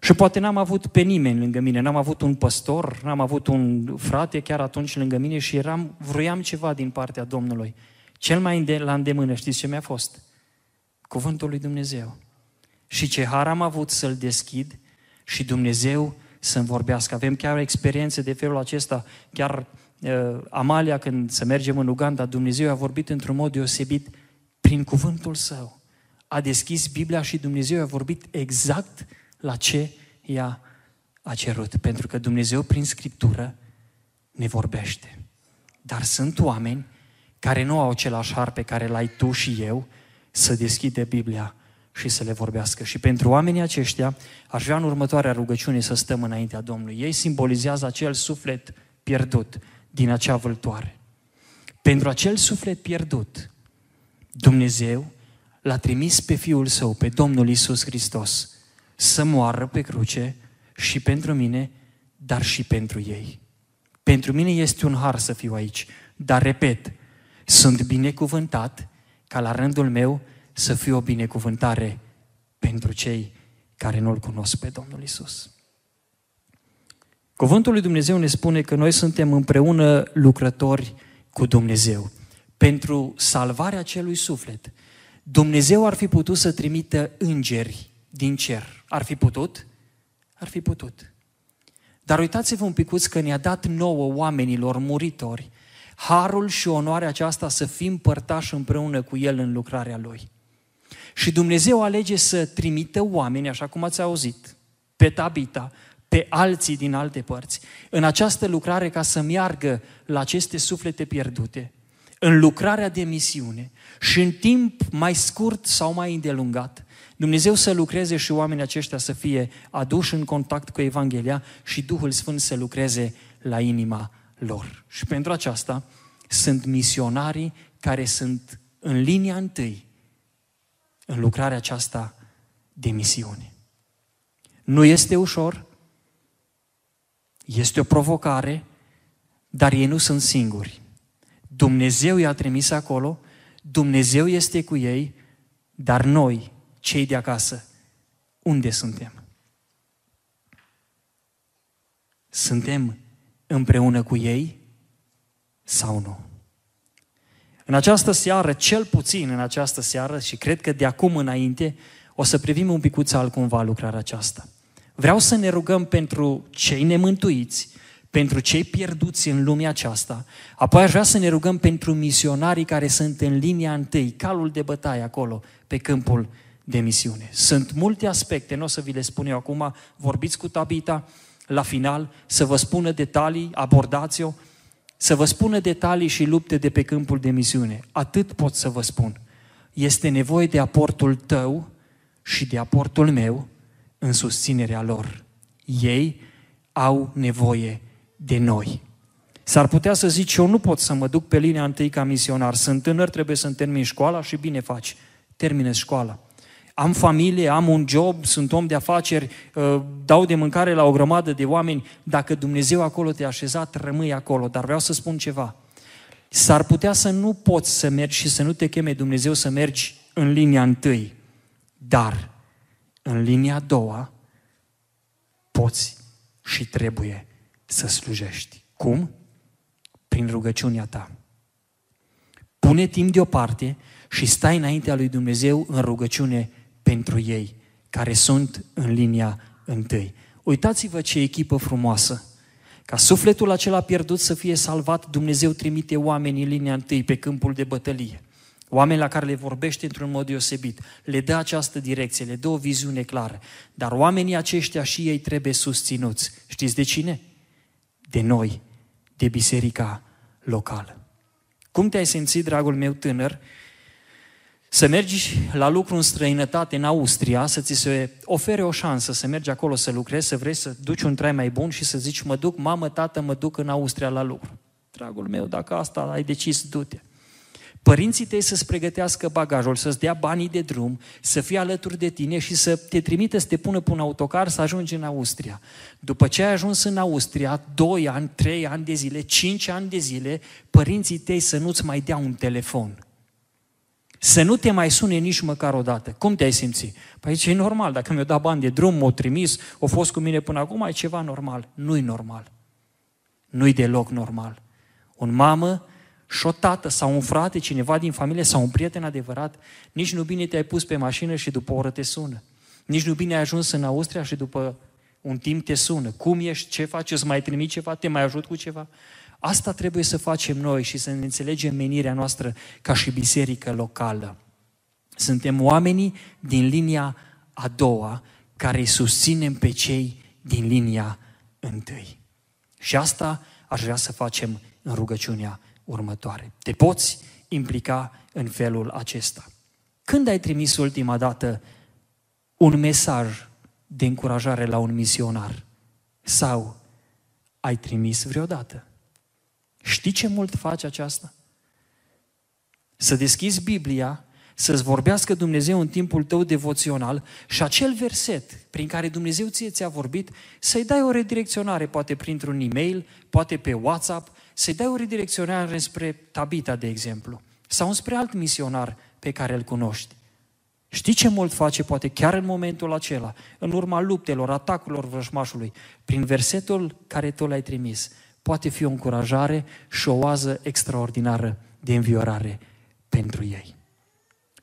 și poate n-am avut pe nimeni lângă mine, n-am avut un păstor, n-am avut un frate chiar atunci lângă mine și eram, vroiam ceva din partea Domnului. Cel mai la îndemână, știți ce mi-a fost? Cuvântul lui Dumnezeu. Și ce har am avut să-l deschid și Dumnezeu să-mi vorbească. Avem chiar experiențe de felul acesta, chiar uh, Amalia, când să mergem în Uganda, Dumnezeu a vorbit într-un mod deosebit prin cuvântul Său. A deschis Biblia și Dumnezeu a vorbit exact la ce ea a cerut. Pentru că Dumnezeu prin Scriptură ne vorbește. Dar sunt oameni care nu au același har pe care l-ai tu și eu să deschide Biblia și să le vorbească. Și pentru oamenii aceștia aș vrea în următoarea rugăciune să stăm înaintea Domnului. Ei simbolizează acel suflet pierdut din acea vâltoare. Pentru acel suflet pierdut, Dumnezeu l-a trimis pe Fiul Său, pe Domnul Iisus Hristos, să moară pe cruce și pentru mine, dar și pentru ei. Pentru mine este un har să fiu aici, dar repet, sunt binecuvântat ca la rândul meu să fiu o binecuvântare pentru cei care nu-L cunosc pe Domnul Iisus. Cuvântul lui Dumnezeu ne spune că noi suntem împreună lucrători cu Dumnezeu. Pentru salvarea acelui suflet, Dumnezeu ar fi putut să trimită îngeri din cer. Ar fi putut? Ar fi putut. Dar uitați-vă un picuț că ne-a dat nouă, oamenilor muritori, harul și onoarea aceasta să fim părtași împreună cu El în lucrarea Lui. Și Dumnezeu alege să trimită oameni, așa cum ați auzit, pe Tabita, pe alții din alte părți, în această lucrare ca să meargă la aceste suflete pierdute, în lucrarea de misiune și în timp mai scurt sau mai îndelungat, Dumnezeu să lucreze și oamenii aceștia să fie aduși în contact cu Evanghelia și Duhul Sfânt să lucreze la inima lor. Și pentru aceasta sunt misionarii care sunt în linia întâi în lucrarea aceasta de misiune. Nu este ușor, este o provocare, dar ei nu sunt singuri. Dumnezeu i-a trimis acolo, Dumnezeu este cu ei, dar noi, cei de acasă, unde suntem? Suntem împreună cu ei sau nu? În această seară, cel puțin în această seară, și cred că de acum înainte, o să privim un picuț altcumva lucrarea aceasta. Vreau să ne rugăm pentru cei nemântuiți, pentru cei pierduți în lumea aceasta. Apoi aș vrea să ne rugăm pentru misionarii care sunt în linia întâi, calul de bătaie acolo, pe câmpul de misiune. Sunt multe aspecte, nu o să vi le spun eu acum, vorbiți cu Tabita la final, să vă spună detalii, abordați-o, să vă spună detalii și lupte de pe câmpul de misiune. Atât pot să vă spun. Este nevoie de aportul tău și de aportul meu în susținerea lor. Ei au nevoie de noi. S-ar putea să zici, eu nu pot să mă duc pe linia întâi ca misionar, sunt tânăr, trebuie să-mi termin școala și bine faci, terminezi școala. Am familie, am un job, sunt om de afaceri, dau de mâncare la o grămadă de oameni, dacă Dumnezeu acolo te-a așezat, rămâi acolo. Dar vreau să spun ceva, s-ar putea să nu poți să mergi și să nu te cheme Dumnezeu să mergi în linia întâi, dar în linia a doua poți și trebuie să slujești. Cum? Prin rugăciunea ta. Pune timp deoparte și stai înaintea lui Dumnezeu în rugăciune pentru ei, care sunt în linia întâi. Uitați-vă ce echipă frumoasă! Ca sufletul acela pierdut să fie salvat, Dumnezeu trimite oameni în linia întâi pe câmpul de bătălie. Oameni la care le vorbește într-un mod deosebit, le dă această direcție, le dă o viziune clară. Dar oamenii aceștia și ei trebuie susținuți. Știți de cine? De noi, de biserica locală. Cum te-ai simțit, dragul meu tânăr, să mergi la lucru în străinătate, în Austria, să ți se ofere o șansă să mergi acolo să lucrezi, să vrei să duci un trai mai bun și să zici, mă duc, mamă, tată, mă duc în Austria la lucru. dragul meu, dacă asta ai decis, du-te. Părinții tăi să-ți pregătească bagajul, să-ți dea banii de drum, să fie alături de tine și să te trimite să te pună pe un autocar să ajungi în Austria. După ce ai ajuns în Austria, doi ani, trei ani de zile, cinci ani de zile, părinții tăi să nu-ți mai dea un telefon. Să nu te mai sune nici măcar o dată. Cum te-ai simțit? Păi ce e normal, dacă mi-a dat bani de drum, m-a trimis, a fost cu mine până acum, e ceva normal. Nu-i normal. Nu-i deloc normal. Un mamă și o tată sau un frate, cineva din familie sau un prieten adevărat, nici nu bine te-ai pus pe mașină și după o oră te sună. Nici nu bine ai ajuns în Austria și după un timp te sună. Cum ești? Ce faci? Îți mai trimit ceva? Te mai ajut cu ceva? Asta trebuie să facem noi și să ne înțelegem menirea noastră ca și biserică locală. Suntem oamenii din linia a doua care îi susținem pe cei din linia întâi. Și asta aș vrea să facem în rugăciunea următoare. Te poți implica în felul acesta. Când ai trimis ultima dată un mesaj de încurajare la un misionar? Sau ai trimis vreodată? Știi ce mult faci aceasta? Să deschizi Biblia, să-ți vorbească Dumnezeu în timpul tău devoțional și acel verset prin care Dumnezeu ție ți-a vorbit, să-i dai o redirecționare, poate printr-un e-mail, poate pe WhatsApp, să-i dai o redirecționare spre Tabita, de exemplu, sau spre alt misionar pe care îl cunoști. Știi ce mult face, poate chiar în momentul acela, în urma luptelor, atacurilor vrăjmașului, prin versetul care tu l-ai trimis, poate fi o încurajare și o oază extraordinară de înviorare pentru ei.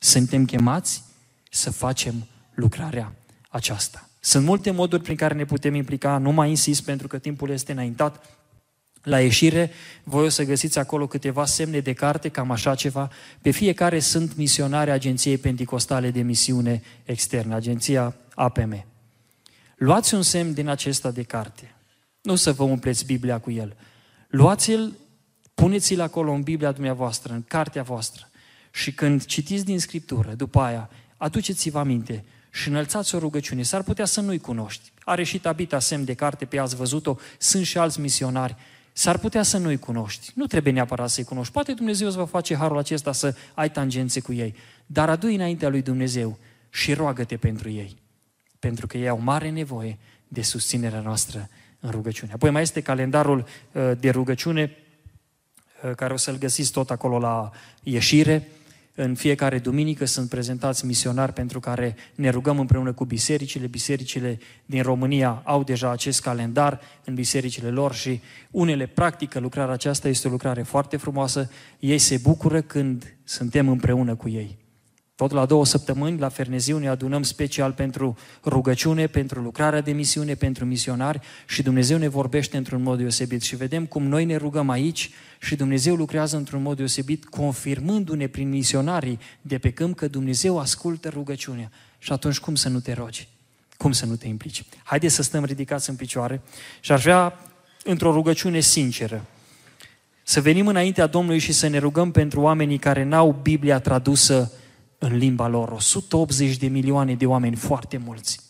Suntem chemați să facem lucrarea aceasta. Sunt multe moduri prin care ne putem implica, nu mai insist pentru că timpul este înaintat. La ieșire, voi o să găsiți acolo câteva semne de carte, cam așa ceva. Pe fiecare sunt misionari Agenției Pentecostale de Misiune Externă, Agenția A P M. Luați un semn din acesta de carte. Nu să vă umpleți Biblia cu el. Luați-l, puneți-l acolo în Biblia dumneavoastră, în cartea voastră. Și când citiți din Scriptură, după aia, aduceți-vă aminte și înălțați o rugăciune. S-ar putea să nu-i cunoști. Are și Tabita semn de carte, pe ea ați văzut-o, sunt și alți misionari. S-ar putea să nu-i cunoști. Nu trebuie neapărat să-i cunoști. Poate Dumnezeu îți va face harul acesta să ai tangențe cu ei. Dar adu-i înaintea lui Dumnezeu și roagă-te pentru ei. Pentru că ei au mare nevoie de susținerea noastră în rugăciune. Apoi mai este calendarul de rugăciune care o să-l găsiți tot acolo la ieșire. În fiecare duminică sunt prezentați misionari pentru care ne rugăm împreună cu bisericile. Bisericile din România au deja acest calendar în bisericile lor și unele practică lucrarea aceasta, este o lucrare foarte frumoasă. Ei se bucură când suntem împreună cu ei. Tot la două săptămâni, la Ferneziu, ne adunăm special pentru rugăciune, pentru lucrarea de misiune, pentru misionari și Dumnezeu ne vorbește într-un mod deosebit și vedem cum noi ne rugăm aici și Dumnezeu lucrează într-un mod deosebit, confirmându-ne prin misionarii de pe câmp că Dumnezeu ascultă rugăciunea. Și atunci cum să nu te rogi? Cum să nu te implici? Haideți să stăm ridicați în picioare și aș vrea, într-o rugăciune sinceră, să venim înaintea Domnului și să ne rugăm pentru oamenii care n-au Biblia tradusă în limba lor, o sută optzeci de milioane de oameni, foarte mulți.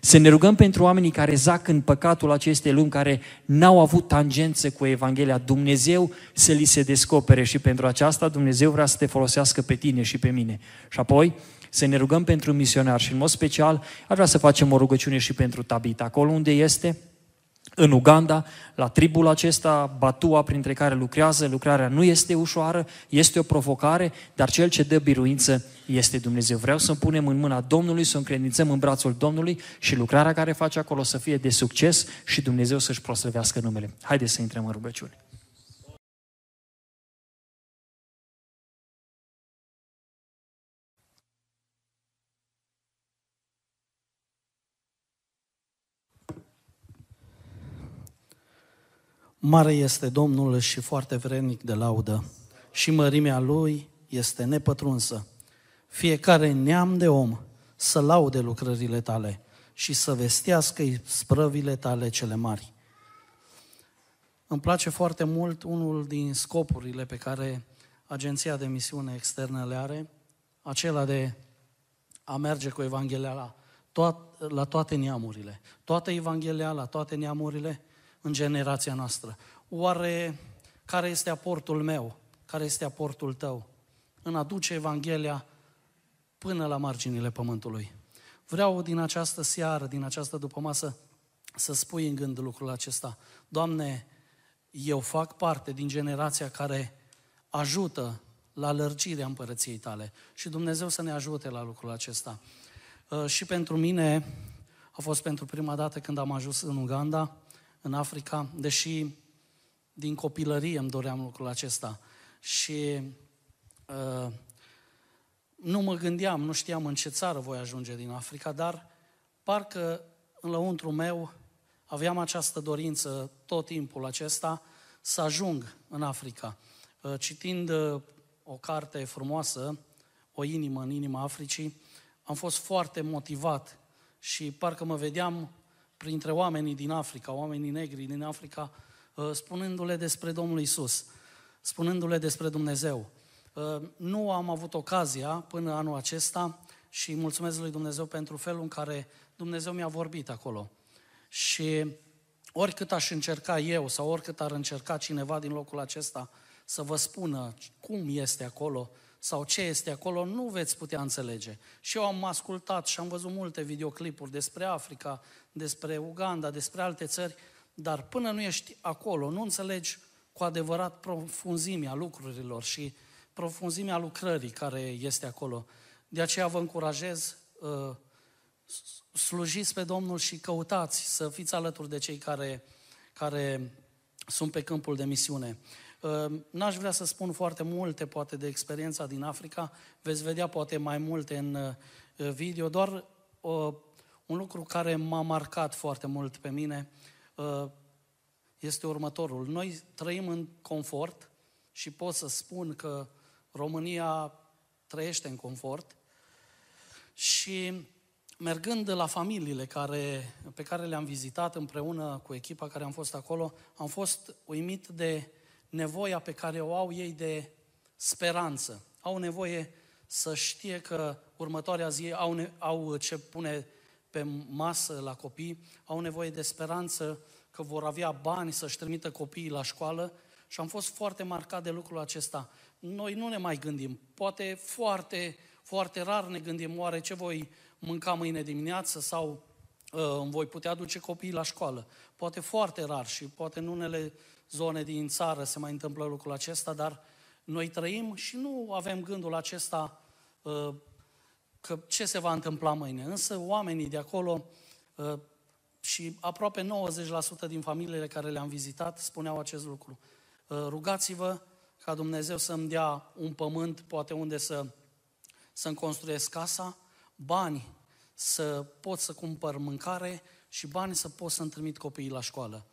Să ne rugăm pentru oamenii care zac în păcatul acestei lumi, care n-au avut tangență cu Evanghelia. Dumnezeu să li se descopere și pentru aceasta Dumnezeu vrea să te folosească pe tine și pe mine. Și apoi să ne rugăm pentru misionari și în mod special ar vrea să facem o rugăciune și pentru Tabita, acolo unde este, în Uganda, la tribul acesta, Batua, printre care lucrează. Lucrarea nu este ușoară, este o provocare, dar cel ce dă biruință este Dumnezeu. Vreau să-mi punem în mâna Domnului, să o încredințăm în brațul Domnului și lucrarea care face acolo să fie de succes și Dumnezeu să-și proslăvească numele. Haideți să intrăm în rugăciune. Mare este Domnul și foarte vrednic de laudă și mărimea Lui este nepătrunsă. Fiecare neam de om să laude lucrările Tale și să vestească isprăvile Tale cele mari. Îmi place foarte mult unul din scopurile pe care Agenția de Misiune Externă le are, acela de a merge cu Evanghelia la, toat, la toate neamurile. Toată Evanghelia la toate neamurile, în generația noastră. Oare care este aportul meu, care este aportul tău, în aduce Evanghelia până la marginile pământului. Vreau din această seară, din această dupămasă, să spui în gând lucrul acesta. Doamne, eu fac parte din generația care ajută la lărgirea împărăției tale și Dumnezeu să ne ajute la lucrul acesta. Și pentru mine a fost pentru prima dată când am ajuns în Uganda, în Africa, deși din copilărie îmi doream lucrul acesta. Și uh, nu mă gândeam, nu știam în ce țară voi ajunge din Africa, dar parcă înăuntru meu aveam această dorință tot timpul acesta să ajung în Africa. Uh, citind uh, o carte frumoasă, O inimă în inima Africii, am fost foarte motivat și parcă mă vedeam printre oamenii din Africa, oamenii negri din Africa, spunându-le despre Domnul Iisus, spunându-le despre Dumnezeu. Nu am avut ocazia până anul acesta și mulțumesc lui Dumnezeu pentru felul în care Dumnezeu mi-a vorbit acolo. Și oricât aș încerca eu sau oricât ar încerca cineva din locul acesta să vă spună cum este acolo sau ce este acolo, nu veți putea înțelege. Și eu am ascultat și am văzut multe videoclipuri despre Africa, despre Uganda, despre alte țări, dar până nu ești acolo, nu înțelegi cu adevărat profunzimea lucrurilor și profunzimea lucrării care este acolo. De aceea vă încurajez, slujiți pe Domnul și căutați să fiți alături de cei care, care sunt pe câmpul de misiune. N-aș vrea să spun foarte multe, poate, de experiența din Africa, veți vedea poate mai multe în video, doar un lucru care m-a marcat foarte mult pe mine este următorul. Noi trăim în confort și pot să spun că România trăiește în confort și mergând la familiile care, pe care le-am vizitat împreună cu echipa care am fost acolo, am fost uimit de nevoia pe care o au ei de speranță. Au nevoie să știe că următoarea zi au, ne- au ce pune pe masă la copii, au nevoie de speranță că vor avea bani să-și trimită copiii la școală și am fost foarte marcat de lucrul acesta. Noi nu ne mai gândim, poate foarte, foarte rar ne gândim oare ce voi mânca mâine dimineață sau uh, îmi voi putea duce copiii la școală. Poate foarte rar și poate în unele zone din țară se mai întâmplă lucrul acesta, dar noi trăim și nu avem gândul acesta uh, că ce se va întâmpla mâine. Însă oamenii de acolo uh, și aproape nouăzeci la sută din familiile care le-am vizitat spuneau acest lucru. Uh, rugați-vă ca Dumnezeu să-mi dea un pământ, poate unde să, să-mi construiesc casa, bani să pot să cumpăr mâncare și bani să pot să-mi trimit copiii la școală.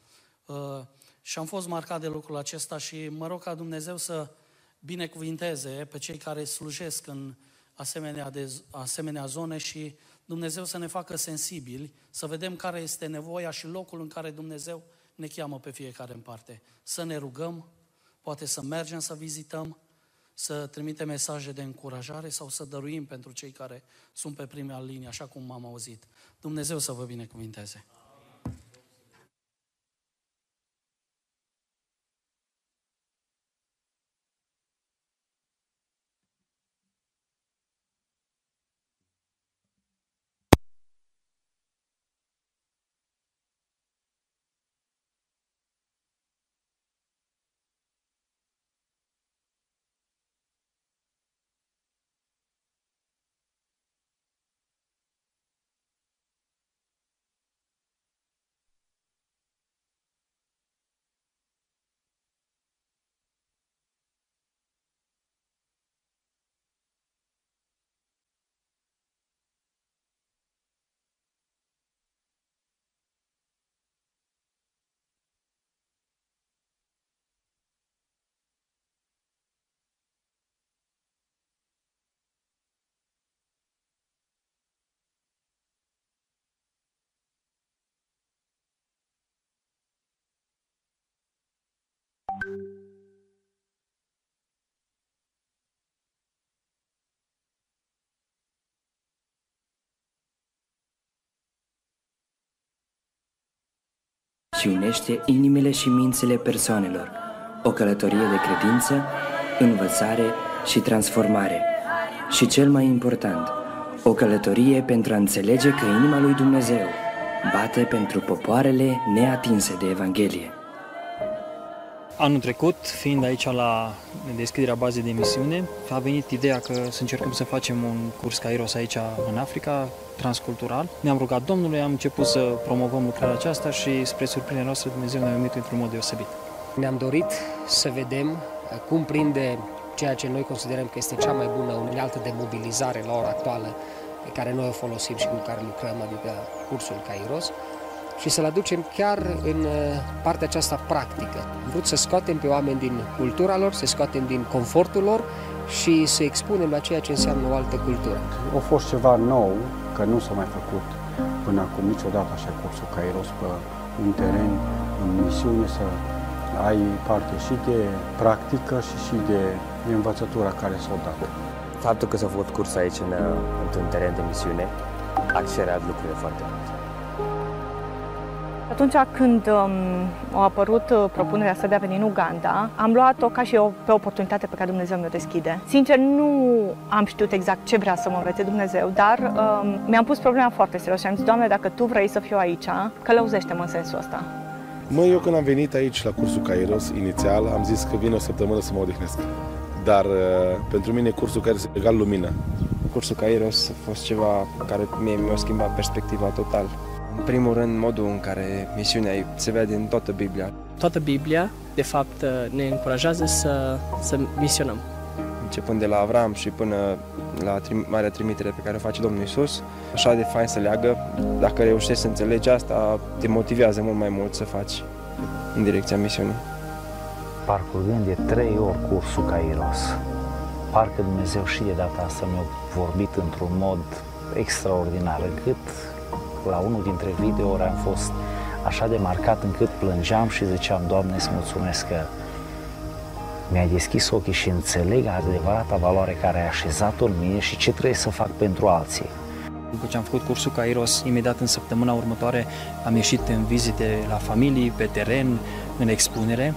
Uh, și am fost marcat de lucrul acesta și mă rog ca Dumnezeu să binecuvinteze pe cei care slujesc în asemenea, de, asemenea zone și Dumnezeu să ne facă sensibili, să vedem care este nevoia și locul în care Dumnezeu ne cheamă pe fiecare în parte. Să ne rugăm, poate să mergem să vizităm, să trimitem mesaje de încurajare sau să dăruim pentru cei care sunt pe prima linie, așa cum am auzit. Dumnezeu să vă binecuvinteze! Și unește inimile și mințile persoanelor, o călătorie de credință, învățare și transformare. Și cel mai important, o călătorie pentru a înțelege că inima lui Dumnezeu bate pentru popoarele neatinse de Evanghelie. Anul trecut, fiind aici la deschiderea bazei de misiune, a venit ideea că să încercăm să facem un curs Kairos aici în Africa, transcultural. Ne-am rugat Domnului, am început să promovăm lucrarea aceasta și spre surprinderea noastră Dumnezeu ne-a numit într-un mod deosebit. Ne-am dorit să vedem cum prinde ceea ce noi considerăm că este cea mai bună unealtă de mobilizare la ora actuală pe care noi o folosim și cu care lucrăm, adică cursul Kairos, și să-l aducem chiar în partea aceasta practică. Am vrut să scoatem pe oameni din cultura lor, să scoatem din confortul lor și să expunem la ceea ce înseamnă o altă cultură. A fost ceva nou, că nu s-a mai făcut până acum niciodată așa cursul Kairos pe un teren, în misiune, să ai parte și de practică și și de învățătura care s-a dat. Faptul că s-a făcut curs aici, în, într-un teren de misiune, a accelerat lucrurile foarte mult. Atunci când um, a apărut propunerea asta de a veni în Uganda, am luat-o ca și eu pe oportunitate pe care Dumnezeu mi-o deschide. Sincer, nu am știut exact ce vrea să mă învețe Dumnezeu, dar um, mi-am pus problema foarte serios și am zis: Doamne, dacă Tu vrei să fiu aici, călăuzește-mă în sensul ăsta. Mă, eu când am venit aici la cursul Kairos, inițial, am zis că vin o săptămână să mă odihnesc. Dar uh, pentru mine cursul Kairos e egal lumină. Cursul Kairos a fost ceva care mie mi-a schimbat perspectiva total. În primul rând, modul în care misiunea se vede din toată Biblia. Toată Biblia, de fapt, ne încurajează să, să misionăm. Începând de la Avram și până la marea trimitere pe care o face Domnul Iisus, așa de fain să leagă. Dacă reușești să înțelegi asta, te motivează mult mai mult să faci în direcția misiunii. Parcurgând de trei ori cursul Kairos, parcă Dumnezeu și de data asta mi-a vorbit într-un mod extraordinar, încât la unul dintre videouri am fost așa de marcat încât plângeam și ziceam: Doamne, îți mulțumesc că mi-ai deschis ochii și înțeleg adevărata valoare care ai așezat-o în mine și ce trebuie să fac pentru alții. După ce am făcut cursul Kairos, imediat în săptămâna următoare am ieșit în vizite la familii, pe teren, în expunere.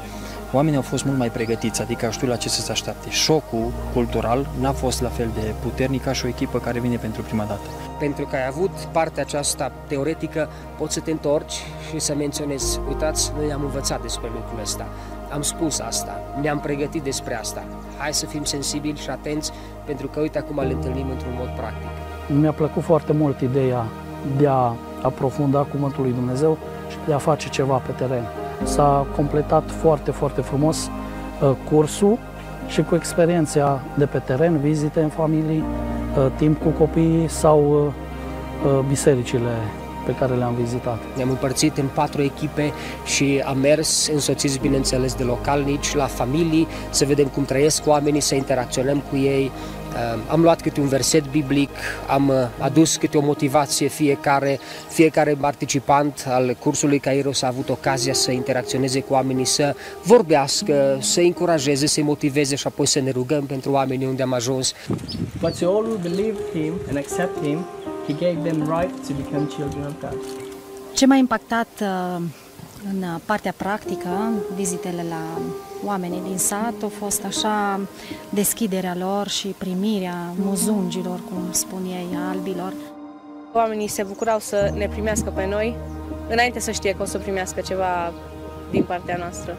Oamenii au fost mult mai pregătiți, adică știu la ce să se așteapte. Șocul cultural n-a fost la fel de puternic ca și o echipă care vine pentru prima dată. Pentru că ai avut partea aceasta teoretică, poți să te întorci și să menționezi: uitați, noi am învățat despre lucrul ăsta, am spus asta, ne-am pregătit despre asta. Hai să fim sensibili și atenți, pentru că uite acum le întâlnim într-un mod practic. Mi-a plăcut foarte mult ideea de a aprofunda cuvântul lui Dumnezeu și de a face ceva pe teren. S-a completat foarte, foarte frumos cursul și cu experiența de pe teren, vizite în familii, timp cu copiii sau bisericile pe care le-am vizitat. Ne-am împărțit în patru echipe și am mers însoțiți, bineînțeles, de localnici la familii, să vedem cum trăiesc oamenii, să interacționăm cu ei. Am luat câte un verset biblic, am adus câte o motivație fiecare. Fiecare participant al cursului Kairos a avut ocazia să interacționeze cu oamenii, să vorbească, să încurajeze, să-i motiveze și apoi să ne rugăm pentru oamenii unde am ajuns. But they all who believe him and accept him, he gave them right to become children of God. Ce m-a impactat în partea practică, vizitele la oamenii din sat, a fost așa deschiderea lor și primirea muzungilor, cum spun ei, albilor. Oamenii se bucurau să ne primească pe noi, înainte să știe că o să primească ceva din partea noastră.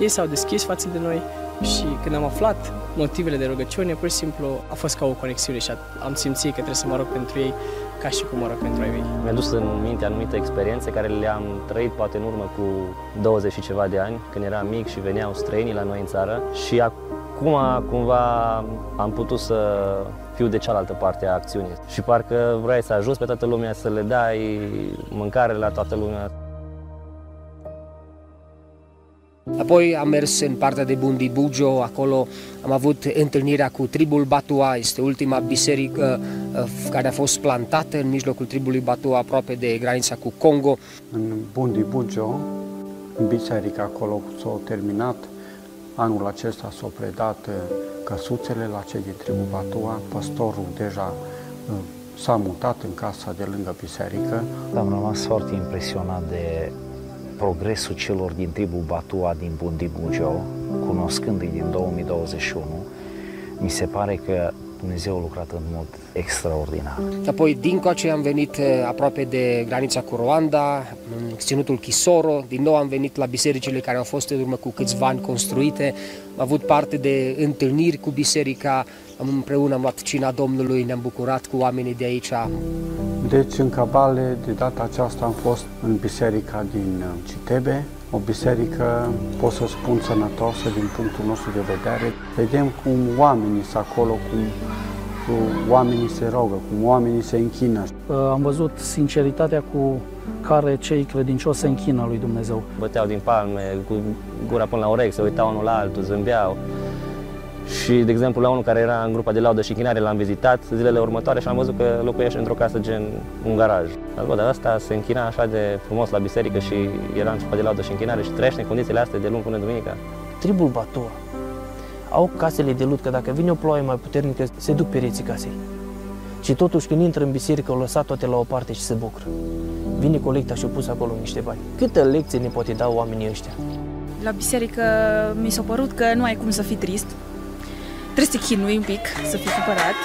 Ei s-au deschis față de noi și când am aflat motivele de rugăciune, pur și simplu a fost ca o conexiune și am simțit că trebuie să mă rog pentru ei ca și cum mă rog pentru ai mei. Mi-a dus în minte anumite experiențe care le-am trăit poate în urmă cu douăzeci și ceva de ani, când eram mic și veneau străinii la noi în țară, și acum cumva am putut să fiu de cealaltă parte a acțiunii și parcă vrei să ajungi pe toată lumea, să le dai mâncare la toată lumea. Apoi am mers în partea de Bundibugyo, acolo am avut întâlnirea cu tribul Batua, este ultima biserică care a fost plantată în mijlocul tribului Batua, aproape de granița cu Congo. În Bundibugyo, biserica acolo s-a terminat, anul acesta s-au predat căsuțele la cei din tribul Batua, pastorul deja s-a mutat în casa de lângă biserică. Am rămas foarte impresionat de progresul celor din tribul Batua din Bundibugyo, cunoscându-i din două mii douăzeci și unu, mi se pare că Dumnezeu a lucrat în mod extraordinar. Apoi, dincoace, am venit aproape de granița cu Ruanda, în ținutul Chisoro. Din nou am venit la bisericile care au fost în urmă cu câțiva ani construite. Am avut parte de întâlniri cu biserica, împreună am luat cina Domnului, ne-am bucurat cu oamenii de aici. Deci, în Cabale, de data aceasta am fost în biserica din Citebe, o biserică, pot să spun, sănătoasă din punctul nostru de vedere. Vedem cum oamenii sunt acolo, cum, cum oamenii se rogă, cum oamenii se închină. Am văzut sinceritatea cu care cei credincioși se închină lui Dumnezeu. Băteau din palme, cu gura până la urechi, se uitau unul la altul, zâmbeau. Și, de exemplu, la unul care era în grupa de laudă și închinare, l-am vizitat zilele următoare și am văzut că locuiește într-o casă gen un garaj. Bă, dar asta se închina așa de frumos la biserică și era în grupa de laudă și închinare și trăiește în condițiile astea de luni până duminica. Tribul Batua au casele de lut, că dacă vine o ploaie mai puternică, se duc pereții casei. Și totuși, când intră în biserică, o lăsat toate la o parte și se bucură. Vine colecta și o pus acolo niște bani. Câtă lecție ne poate da oamenii ăștia? La biserică mi s-a părut că nu ai cum să fii trist. Trebuie să te chinui un pic, să fii supărat.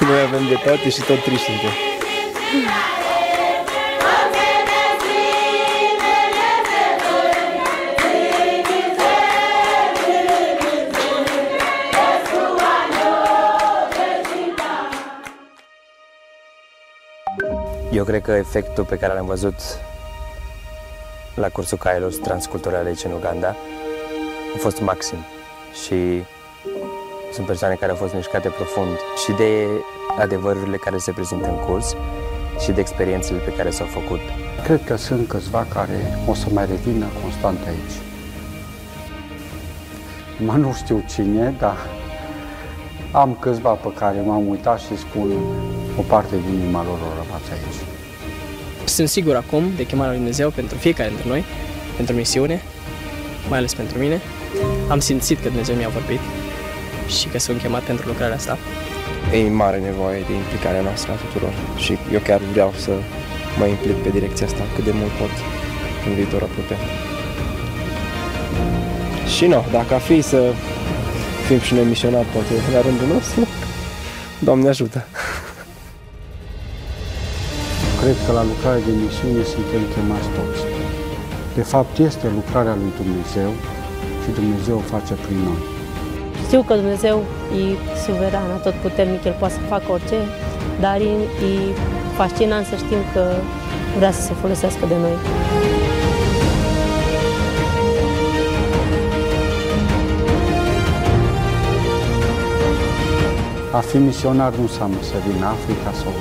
Noi avem de toate și tot triști suntem. Eu cred că efectul pe care l-am văzut la cursul Kairos transcultural aici în Uganda a fost maxim și sunt persoane care au fost mișcate profund și de adevărurile care se prezintă în curs și de experiențele pe care s-au făcut. Cred că sunt câțiva care o să mai revină constant aici. Mă, nu știu cine, dar am câțiva pe care m-am uitat și spun o parte din inima lor au rămas aici. Sunt sigur acum de chemarea lui Dumnezeu pentru fiecare dintre noi, pentru misiune, mai ales pentru mine. Am simțit că Dumnezeu mi-a vorbit și că sunt chemat pentru lucrarea asta. E mare nevoie de implicarea noastră a tuturor și eu chiar vreau să mă implic pe direcția asta cât de mult pot în viitor apropiat. Și nu, dacă a fi să fim și noi misionari, poate la rândul nostru, Doamne ajută! Cred că la lucrarea de misiune suntem chemați toți. De fapt, este lucrarea lui Dumnezeu și Dumnezeu o face prin noi. Știu că Dumnezeu e suveran, atotputernic, El poate să facă orice, dar e, e fascinant să știm că vrea să se folosească de noi. A fi misionar nu înseamnă să vin în Africa sau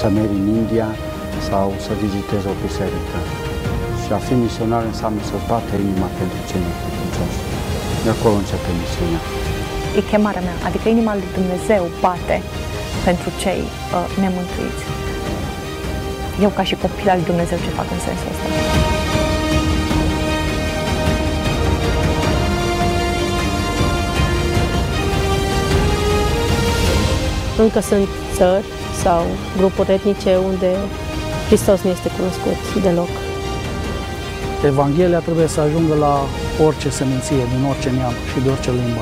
să mergi în India, sau să vizitezi o biserică. Și a fi misionar înseamnă să-ți bată inima pentru cei necredincioși. De acolo începe misiunea. E chemarea mea, adică inima lui Dumnezeu bate pentru cei uh, nemântuiți. Eu, ca și copil al lui Dumnezeu, ce fac în sensul ăsta? Încă sunt țări sau grupuri etnice unde Hristos nu este cunoscut deloc. Evanghelia trebuie să ajungă la orice seminție, din orice neam și de orice limbă.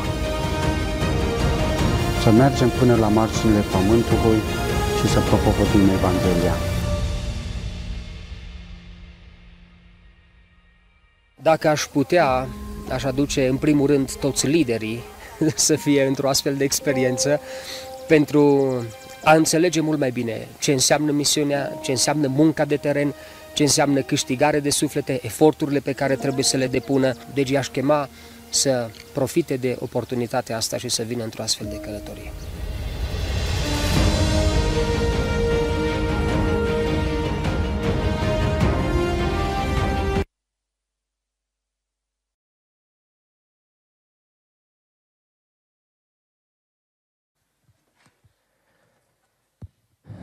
Să mergem până la marginile pământului și să propovăduim Evanghelia. Dacă aș putea, aș aduce în primul rând toți liderii să fie într-o astfel de experiență pentru a înțelege mult mai bine ce înseamnă misiunea, ce înseamnă munca de teren, ce înseamnă câștigare de suflete, eforturile pe care trebuie să le depună. Deci i-aș chema să profite de oportunitatea asta și să vină într-o astfel de călătorie.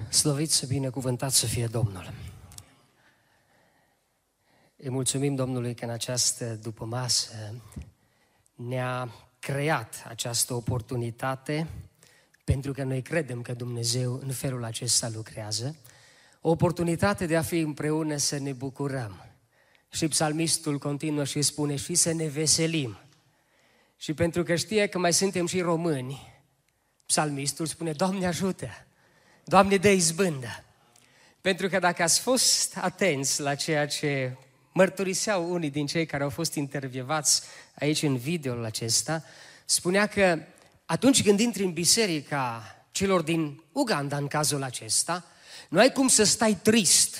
Slăvit și binecuvântat să fie Domnul! Îi mulțumim Domnului că în această dupămasă ne-a creat această oportunitate pentru că noi credem că Dumnezeu în felul acesta lucrează, o oportunitate de a fi împreună să ne bucurăm. Și psalmistul continuă și spune și să ne veselim. Și pentru că știe că mai suntem și români, psalmistul spune, Doamne ajută, Doamne dă izbândă. Pentru că dacă ați fost atenți la ceea ce mărturiseau unii din cei care au fost intervievați aici în videoul acesta, spunea că atunci când intri în biserica celor din Uganda în cazul acesta, nu ai cum să stai trist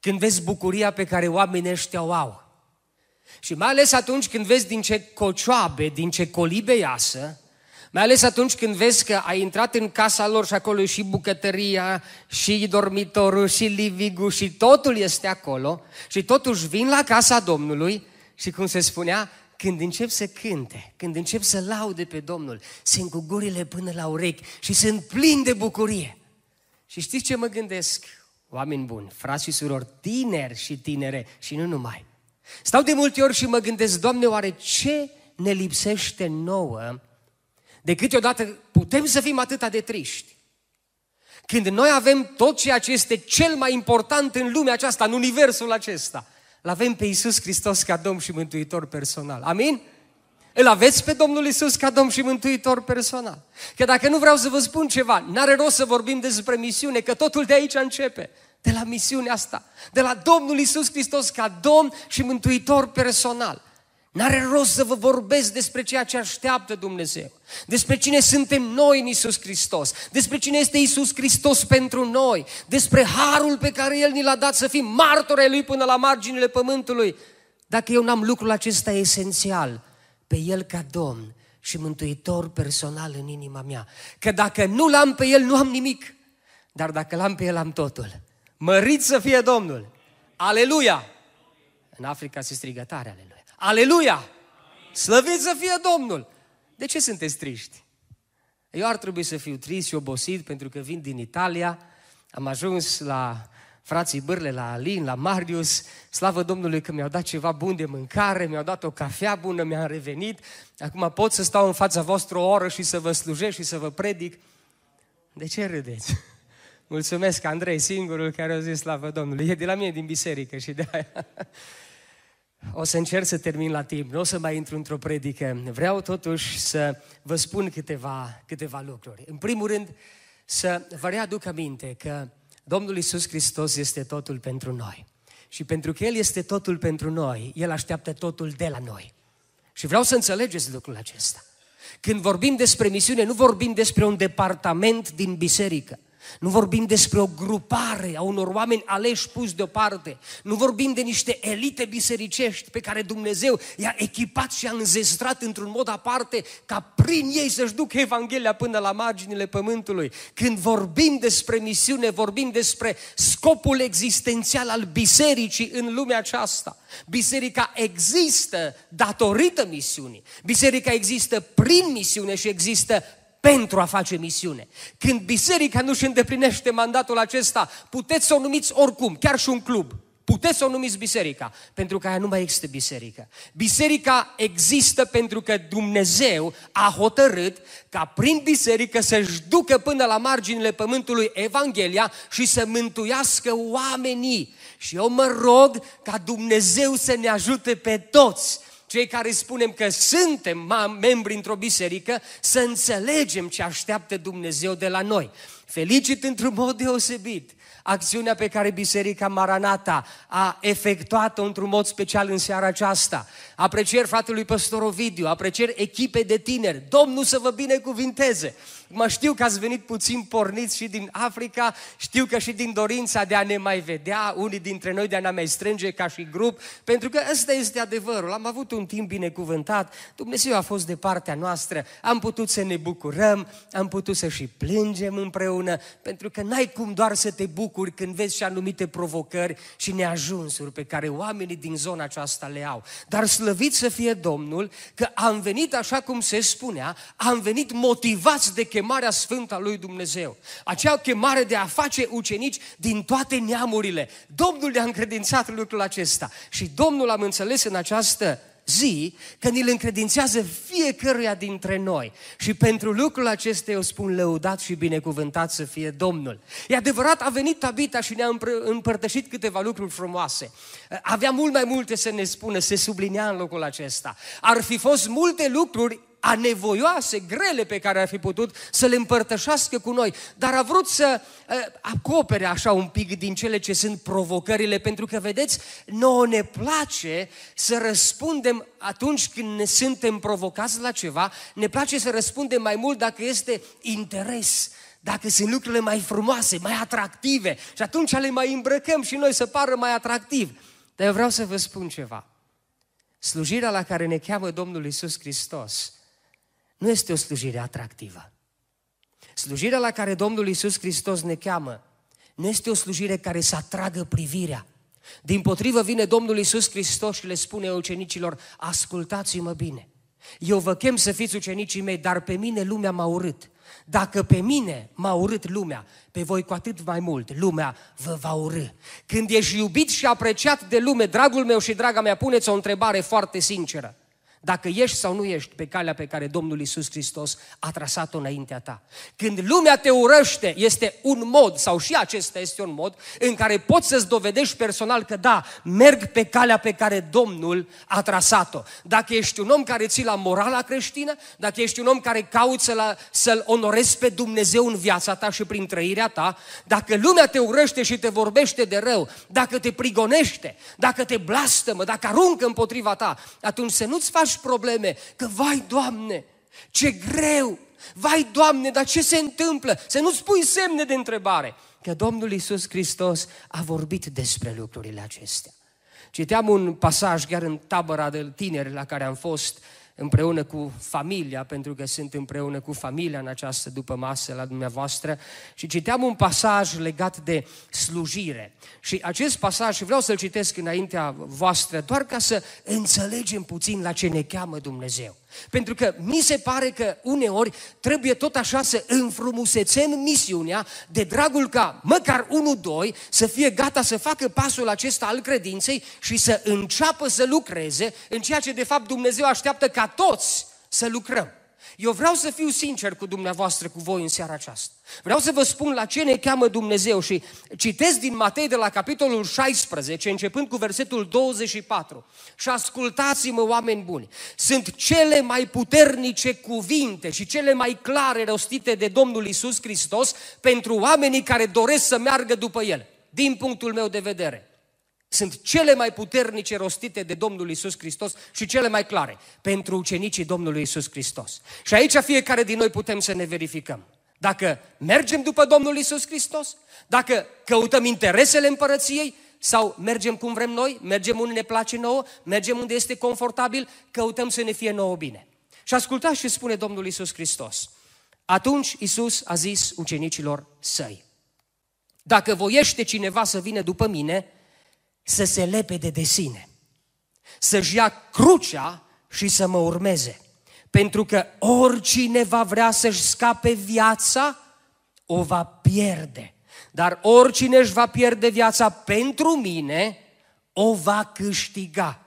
când vezi bucuria pe care oamenii ăștia o au. Și mai ales atunci când vezi din ce cocioabe, din ce colibe iasă, mai ales atunci când vezi că ai intrat în casa lor și acolo e și bucătăria, și dormitorul, și living-ul, și totul este acolo, și totuși vin la casa Domnului și, cum se spunea, când încep să cânte, când încep să laude pe Domnul, se încă gurile până la urechi și sunt plini de bucurie. Și știți ce mă gândesc? Oameni buni, frați și surori, tineri și tinere și nu numai. Stau de multe ori și mă gândesc, Doamne, oare ce ne lipsește nouă de câteodată putem să fim atâta de triști? Când noi avem tot ceea ce este cel mai important în lumea aceasta, în universul acesta, îl avem pe Iisus Hristos ca Domn și Mântuitor personal. Amin? Îl aveți pe Domnul Iisus ca Domn și Mântuitor personal. Că dacă nu vreau să vă spun ceva, n-are rost să vorbim despre misiune, că totul de aici începe. De la misiunea asta, de la Domnul Iisus Hristos ca Domn și Mântuitor personal. N-are rost să vă vorbesc despre ceea ce așteaptă Dumnezeu, despre cine suntem noi în Iisus Hristos, despre cine este Iisus Hristos pentru noi, despre harul pe care El ni l-a dat să fim martori ai Lui până la marginile pământului. Dacă eu n-am lucrul acesta esențial, pe El ca Domn și Mântuitor personal în inima mea, că dacă nu l-am pe El, nu am nimic, dar dacă l-am pe El, am totul. Mărit să fie Domnul! Aleluia! În Africa se strigă tare, aleluia! Aleluia! Slăvit să fie Domnul! De ce sunteți triști? Eu ar trebui să fiu trist și obosit pentru că vin din Italia, am ajuns la frații Bârle, la Alin, la Marius, slavă Domnului că mi-au dat ceva bun de mâncare, mi-au dat o cafea bună, mi-am revenit, acum pot să stau în fața voastră o oră și să vă slujesc și să vă predic. De ce râdeți? Mulțumesc, Andrei, singurul care a zis slavă Domnului, e de la mine din biserică și de aia. O să încerc să termin la timp, nu o să mai intru într-o predică. Vreau totuși să vă spun câteva, câteva lucruri. În primul rând, să vă readuc aminte că Domnul Iisus Hristos este totul pentru noi. Și pentru că El este totul pentru noi, El așteaptă totul de la noi. Și vreau să înțelegeți lucrul acesta. Când vorbim despre misiune, nu vorbim despre un departament din biserică. Nu vorbim despre o grupare a unor oameni aleși puși deoparte. Nu vorbim de niște elite bisericești pe care Dumnezeu i-a echipat și i-a înzestrat într-un mod aparte ca prin ei să-și ducă Evanghelia până la marginile pământului. Când vorbim despre misiune, vorbim despre scopul existențial al bisericii în lumea aceasta. Biserica există datorită misiunii. Biserica există prin misiune și există pentru a face misiune. Când biserica nu își îndeplinește mandatul acesta, puteți să o numiți oricum, chiar și un club. Puteți să o numiți biserica, pentru că aia nu mai există biserică. Biserica există pentru că Dumnezeu a hotărât ca prin biserică să-și ducă până la marginile pământului Evanghelia și să mântuiască oamenii. Și eu mă rog ca Dumnezeu să ne ajute pe toți, cei care spunem că suntem membri într-o biserică, să înțelegem ce așteaptă Dumnezeu de la noi. Felicit într-un mod deosebit acțiunea pe care Biserica Maranata a efectuat-o într-un mod special în seara aceasta. Aprecier fratelui păstor Ovidiu, aprecier echipe de tineri. Domnul să vă binecuvinteze! Mă știu că ați venit puțin porniți și din Africa, știu că și din dorința de a ne mai vedea, unii dintre noi de a ne mai strânge ca și grup, pentru că ăsta este adevărul. Am avut un timp binecuvântat, Dumnezeu a fost de partea noastră, am putut să ne bucurăm, am putut să și plângem împreună, pentru că n-ai cum doar să te bucuri când vezi și anumite provocări și neajunsuri pe care oamenii din zona aceasta le au. Dar slăvit să fie Domnul că am venit, așa cum se spunea, am venit motivați de chemarea sfântă a lui Dumnezeu. Acea chemare de a face ucenici din toate neamurile. Domnul le-a încredințat lucrul acesta și Domnul, am înțeles în această zi când îl încredințează fiecăruia dintre noi. Și pentru lucrul acesta eu spun lăudat și binecuvântat să fie Domnul. E adevărat, a venit Tabita și ne-a împărtășit câteva lucruri frumoase. Avea mult mai multe să ne spună, se sublinea în locul acesta. Ar fi fost multe lucruri anevoioase, grele pe care ar fi putut să le împărtășească cu noi, dar a vrut să uh, acopere așa un pic din cele ce sunt provocările, pentru că, vedeți, nouă ne place să răspundem atunci când ne suntem provocați la ceva, ne place să răspundem mai mult dacă este interes, dacă sunt lucrurile mai frumoase, mai atractive, și atunci le mai îmbrăcăm și noi să pară mai atractiv. Dar eu vreau să vă spun ceva. Slujirea la care ne cheamă Domnul Iisus Hristos nu este o slujire atractivă. Slujirea la care Domnul Iisus Hristos ne cheamă nu este o slujire care să atragă privirea. Dimpotrivă, vine Domnul Iisus Hristos și le spune ucenicilor: ascultați-mă bine, eu vă chem să fiți ucenicii mei, dar pe mine lumea m-a urât. Dacă pe mine m-a urât lumea, pe voi cu atât mai mult lumea vă va urâ. Când ești iubit și apreciat de lume, dragul meu și draga mea, puneți o întrebare foarte sinceră. Dacă ești sau nu ești pe calea pe care Domnul Iisus Hristos a trasat-o înaintea ta. Când lumea te urăște, este un mod, sau și acesta este un mod, în care poți să-ți dovedești personal că da, merg pe calea pe care Domnul a trasat-o. Dacă ești un om care ții la morala creștină, dacă ești un om care cauți să-l, să-l onorezi pe Dumnezeu în viața ta și prin trăirea ta, dacă lumea te urăște și te vorbește de rău, dacă te prigonește, dacă te blastămă, dacă aruncă împotriva ta, atunci să nu-ți faci probleme, că vai Doamne, ce greu, vai Doamne, dar ce se întâmplă? Să nu-ți pui semne de întrebare, că Domnul Iisus Hristos a vorbit despre lucrurile acestea. Citeam un pasaj chiar în tabăra de tineri la care am fost împreună cu familia, pentru că sunt împreună cu familia în această după masă la dumneavoastră, și citeam un pasaj legat de slujire. Și acest pasaj, și vreau să-l citesc înaintea voastră, doar ca să înțelegem puțin la ce ne cheamă Dumnezeu. Pentru că mi se pare că uneori trebuie tot așa să înfrumusețem misiunea de dragul ca măcar unul, doi să fie gata să facă pasul acesta al credinței și să înceapă să lucreze în ceea ce de fapt Dumnezeu așteaptă ca toți să lucrăm. Eu vreau să fiu sincer cu dumneavoastră, cu voi în seara aceasta. Vreau să vă spun la ce ne cheamă Dumnezeu și citesc din Matei de la capitolul șaisprezece, începând cu versetul douăzeci și patru. Și ascultați-mă, oameni buni, sunt cele mai puternice cuvinte și cele mai clare rostite de Domnul Iisus Hristos pentru oamenii care doresc să meargă după El. Din punctul meu de vedere, sunt cele mai puternice rostite de Domnul Iisus Hristos și cele mai clare pentru ucenicii Domnului Iisus Hristos. Și aici fiecare din noi putem să ne verificăm. Dacă mergem după Domnul Iisus Hristos, dacă căutăm interesele împărăției sau mergem cum vrem noi, mergem unde ne place nouă, mergem unde este confortabil, căutăm să ne fie nouă bine. Și ascultați ce spune Domnul Iisus Hristos. Atunci Iisus a zis ucenicilor săi: dacă voiește cineva să vină după mine, să se lepede de sine, să-și ia crucea și să mă urmeze. Pentru că oricine va vrea să-și scape viața, o va pierde. Dar oricine își va pierde viața pentru mine, o va câștiga.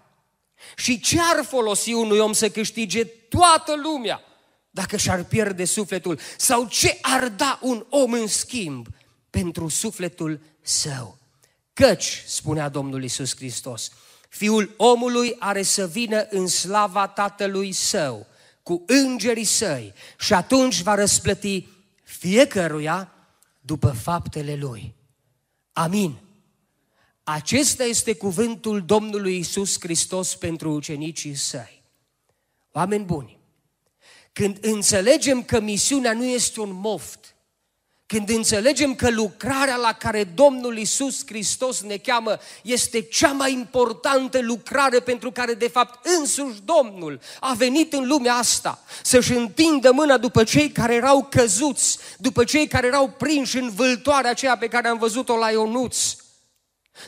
Și ce ar folosi unui om să câștige toată lumea dacă și-ar pierde sufletul? Sau ce ar da un om în schimb pentru sufletul său? Căci, spunea Domnul Iisus Hristos, Fiul omului are să vină în slava Tatălui Său, cu îngerii Săi, și atunci va răsplăti fiecăruia după faptele Lui. Amin. Acesta este cuvântul Domnului Iisus Hristos pentru ucenicii Săi. Oameni buni, când înțelegem că misiunea nu este un moft, când înțelegem că lucrarea la care Domnul Iisus Hristos ne cheamă este cea mai importantă lucrare pentru care de fapt însuși Domnul a venit în lumea asta, să-și întindă mâna după cei care erau căzuți, după cei care erau prinși în vâltoarea aceea pe care am văzut-o la Ionuț,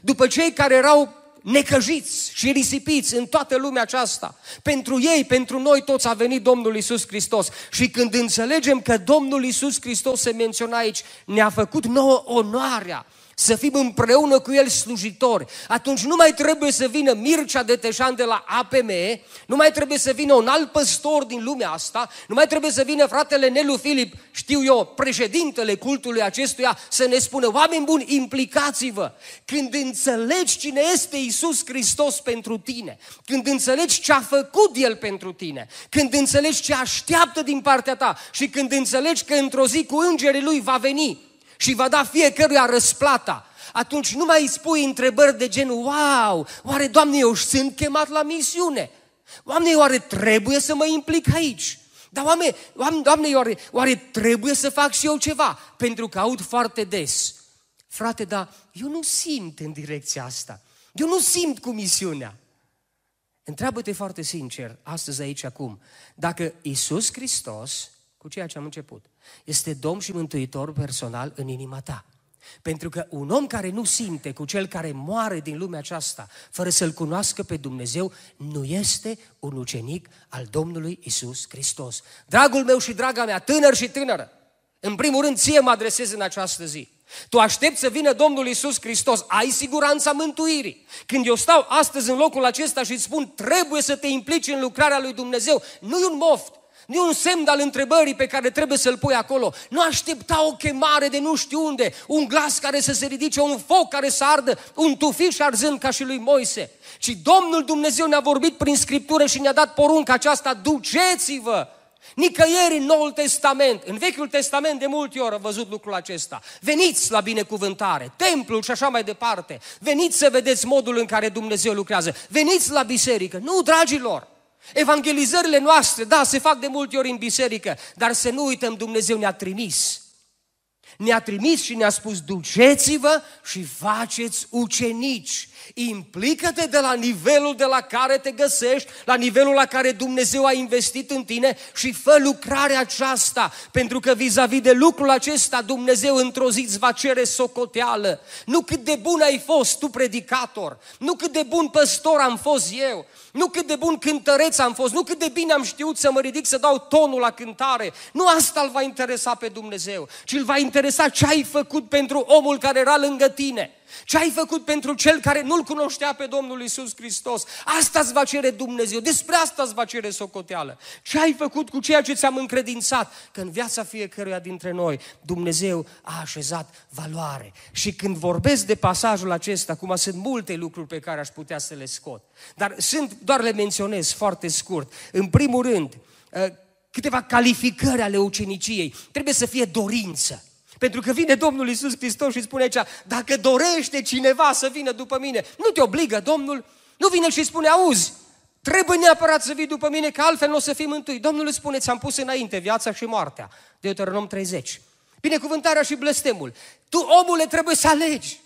după cei care erau necăjiți și risipiți în toată lumea aceasta. Pentru ei, pentru noi toți a venit Domnul Iisus Hristos. Și când înțelegem că Domnul Iisus Hristos, se menționa aici, ne-a făcut nouă onoarea să fim împreună cu El slujitori. Atunci nu mai trebuie să vină Mircea de Teșan de la A P M, nu mai trebuie să vină un alt păstor din lumea asta, nu mai trebuie să vină fratele Nelu Filip, știu eu, președintele cultului acestuia, să ne spună, oameni buni, implicați-vă. Când înțelegi cine este Iisus Hristos pentru tine, când înțelegi ce a făcut El pentru tine, când înțelegi ce așteaptă din partea ta și când înțelegi că într-o zi cu îngerii Lui va veni și va da fiecăruia răsplata, atunci nu mai îi spui întrebări de genul, wow, oare, Doamne, eu sunt chemat la misiune? Doamne, oare trebuie să mă implic aici? Dar, oameni, Doamne, oare, oare trebuie să fac și eu ceva? Pentru că aud foarte des, frate, dar eu nu simt în direcția asta, eu nu simt cu misiunea. Întreabă-te foarte sincer, astăzi, aici, acum, dacă Iisus Hristos, cu ceea ce am început, este Domn și Mântuitor personal în inima ta. Pentru că un om care nu simte cu Cel care moare din lumea aceasta, fără să-L cunoască pe Dumnezeu, nu este un ucenic al Domnului Iisus Hristos. Dragul meu și draga mea, tânăr și tânără, în primul rând ție mă adresez în această zi. Tu aștepți să vină Domnul Iisus Hristos, ai siguranța mântuirii. Când eu stau astăzi în locul acesta și îți spun, trebuie să te implici în lucrarea lui Dumnezeu, nu-i un moft, nu e un semn al întrebării pe care trebuie să-l pui acolo. Nu aștepta o chemare de nu știu unde, un glas care să se ridice, un foc care să ardă, un tufiș arzând ca și lui Moise. Ci Domnul Dumnezeu ne-a vorbit prin Scriptură și ne-a dat porunca aceasta, duceți-vă! Nicăieri în Noul Testament, în Vechiul Testament de multe ori am văzut lucrul acesta. Veniți la binecuvântare, templul și așa mai departe. Veniți să vedeți modul în care Dumnezeu lucrează. Veniți la biserică. Nu, dragilor! Evangelizările noastre, da, se fac de multe ori în biserică, dar să nu uităm, Dumnezeu ne-a trimis. Ne-a trimis și ne-a spus, duceți-vă și faceți ucenici. Implică-te de la nivelul de la care te găsești, la nivelul la care Dumnezeu a investit în tine și fă lucrarea aceasta, pentru că vis-a-vis de lucrul acesta Dumnezeu într-o zi îți va cere socoteală. Nu cât de bun ai fost tu predicator, nu cât de bun păstor am fost eu, nu cât de bun cântăreț am fost, nu cât de bine am știut să mă ridic să dau tonul la cântare. Nu asta îl va interesa pe Dumnezeu, ci îl va interesa ce ai făcut pentru omul care era lângă tine. Ce ai făcut pentru cel care nu-L cunoștea pe Domnul Iisus Hristos? Asta îți va cere Dumnezeu, despre asta îți va cere socoteală. Ce ai făcut cu ceea ce ți-am încredințat? Că în viața fiecăruia dintre noi Dumnezeu a așezat valoare. Și când vorbesc de pasajul acesta, acum sunt multe lucruri pe care aș putea să le scot, dar sunt, doar le menționez foarte scurt. În primul rând, câteva calificări ale uceniciei. Trebuie să fie dorință. Pentru că vine Domnul Iisus Hristos și spune aici, dacă dorește cineva să vină după mine, nu te obligă Domnul, nu vine și spune, auzi, trebuie neapărat să vii după mine, că altfel nu o să fii mântuit. Domnul îi spune, ți-am pus înainte viața și moartea, Deuteronom treizeci. Binecuvântarea și blestemul. Tu, omule, trebuie să alegi.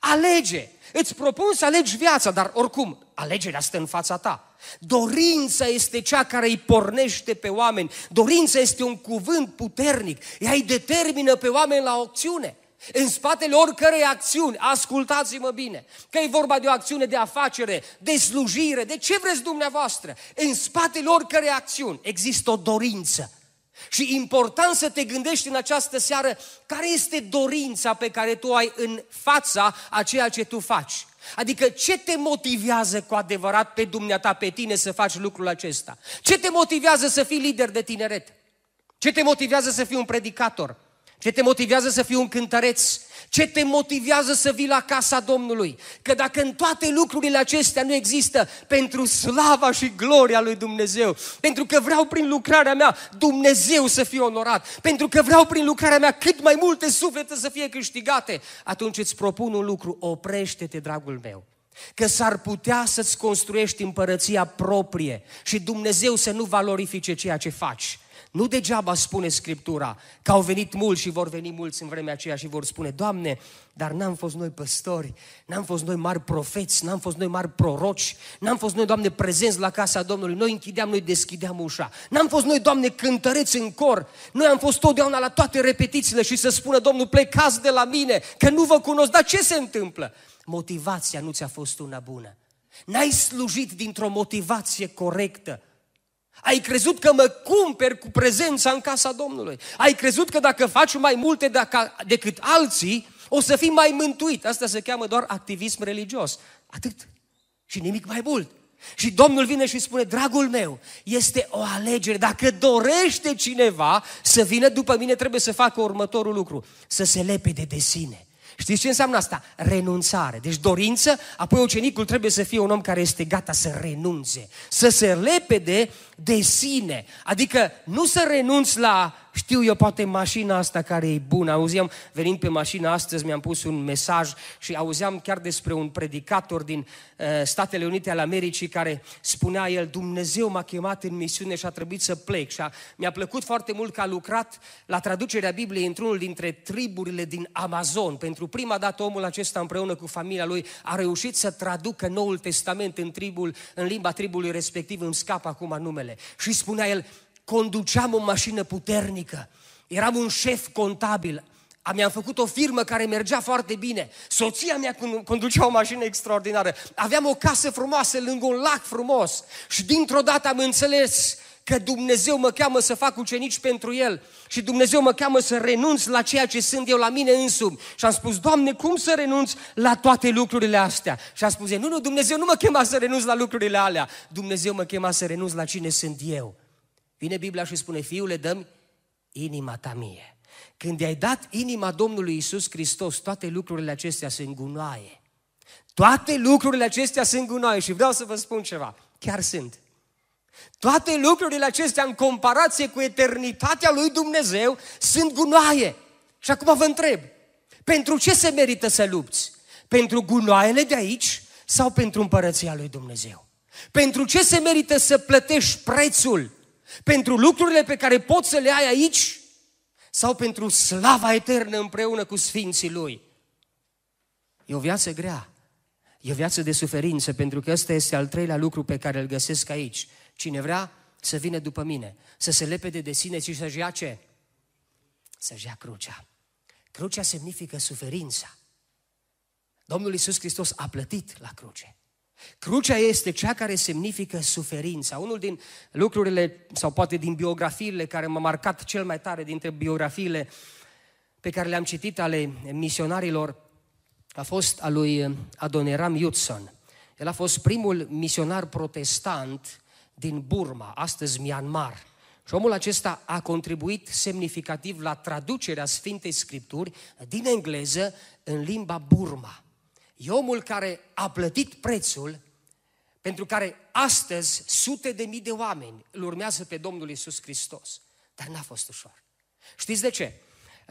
Alege. Îți propun să alegi viața, dar oricum, alegerea stă în fața ta. Dorința este cea care îi pornește pe oameni. Dorința este un cuvânt puternic. Ea îi determină pe oameni la acțiune. În spatele oricărei acțiuni, ascultați-mă bine, că e vorba de o acțiune de afacere, de slujire, de ce vreți dumneavoastră, în spatele oricărei acțiuni există o dorință. Și important să te gândești în această seară care este dorința pe care tu ai în fața a ceea ce tu faci. Adică ce te motivează cu adevărat pe dumneata, pe tine să faci lucrul acesta? Ce te motivează să fii lider de tineret? Ce te motivează să fii un predicator? Ce te motivează să fii un cântăreț? Ce te motivează să vii la casa Domnului? Că dacă în toate lucrurile acestea nu există pentru slava și gloria lui Dumnezeu, pentru că vreau prin lucrarea mea Dumnezeu să fie onorat, pentru că vreau prin lucrarea mea cât mai multe suflete să fie câștigate, atunci îți propun un lucru, oprește-te, dragul meu, că s-ar putea să-ți construiești împărăția proprie și Dumnezeu să nu valorifice ceea ce faci. Nu degeaba spune Scriptura că au venit mulți și vor veni mulți în vremea aceea și vor spune, Doamne, dar n-am fost noi păstori, n-am fost noi mari profeți, n-am fost noi mari proroci, n-am fost noi, Doamne, prezenți la casa Domnului, noi închideam, noi deschideam ușa, n-am fost noi, Doamne, cântăreți în cor, noi am fost totdeauna la toate repetițiile și să spună, Domnul, plecați de la mine, că nu vă cunosc, dar ce se întâmplă? Motivația nu ți-a fost una bună, n-ai slujit dintr-o motivație corectă. Ai crezut că mă cumperi cu prezența în casa Domnului. Ai crezut că dacă faci mai multe decât alții, O să fii mai mântuit. Asta se cheamă doar activism religios. Atât. Și nimic mai mult. Și Domnul vine și spune, dragul meu, este o alegere. Dacă dorește cineva să vină după mine, trebuie să facă următorul lucru. Să se lepede de sine. Știți ce înseamnă asta? Renunțare. Deci dorință, apoi ucenicul trebuie să fie un om care este gata să renunțe, să se lepede de sine. Adică nu să renunți la, știu eu, poate mașina asta care e bună. Auzeam, venind pe mașină astăzi, mi-am pus un mesaj și auzeam chiar despre un predicator din uh, Statele Unite ale Americii care spunea el, Dumnezeu m-a chemat în misiune și a trebuit să plec. Și a, mi-a plăcut foarte mult că a lucrat la traducerea Bibliei într-unul dintre triburile din Amazon. Pentru prima dată omul acesta împreună cu familia lui a reușit să traducă Noul Testament în, tribul, în limba tribului respectiv, îmi scap acum numele. Și spunea el, conduceam o mașină puternică, eram un șef contabil, mi-am făcut o firmă care mergea foarte bine, soția mea conducea o mașină extraordinară, aveam o casă frumoasă lângă un lac frumos și dintr-o dată am înțeles că Dumnezeu mă cheamă să fac ucenici pentru El și Dumnezeu mă cheamă să renunț la ceea ce sunt eu, la mine însumi. Și am spus, Doamne, cum să renunț la toate lucrurile astea? Și a spus, nu, nu, Dumnezeu nu mă chema să renunț la lucrurile alea, Dumnezeu mă chema să renunț la cine sunt eu. Vine Biblia și spune, fiule, dă-mi inima ta mie. Când i-ai dat inima Domnului Iisus Hristos, toate lucrurile acestea sunt gunoaie. Toate lucrurile acestea sunt gunoaie și vreau să vă spun ceva, chiar sunt. Toate lucrurile acestea, în comparație cu eternitatea lui Dumnezeu, sunt gunoaie. Și acum vă întreb, pentru ce se merită să lupți? Pentru gunoaiele de aici sau pentru împărăția lui Dumnezeu? Pentru ce se merită să plătești prețul? Pentru lucrurile pe care poți să le ai aici sau pentru slava eternă împreună cu sfinții Lui? E o viață grea, e o viață de suferință, pentru că ăsta este al treilea lucru pe care îl găsesc aici. Cine vrea să vină după mine, să se lepede de sine și să-și ia ce? Să-și ia crucea. Crucea semnifică suferința. Domnul Iisus Hristos a plătit la cruce. Crucea este cea care semnifică suferința. Unul din lucrurile, sau poate din biografiile care m-a marcat cel mai tare dintre biografiile pe care le-am citit ale misionarilor, a fost a lui Adoniram Judson. El a fost primul misionar protestant din Burma, astăzi Myanmar. Și omul acesta a contribuit semnificativ la traducerea Sfintei Scripturi din engleză în limba Burma. E omul care a plătit prețul pentru care astăzi sute de mii de oameni îl urmează pe Domnul Iisus Hristos. Dar n-a fost ușor. Știți de ce?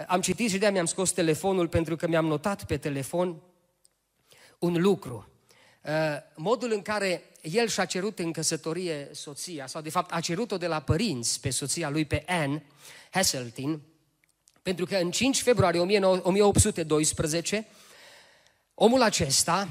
Am citit și de-aia mi-am scos telefonul, pentru că mi-am notat pe telefon un lucru. Modul în care el și-a cerut în căsătorie soția, sau de fapt a cerut-o de la părinți pe soția lui, pe Anne Haseltine, pentru că în cinci februarie o mie opt sute doisprezece... omul acesta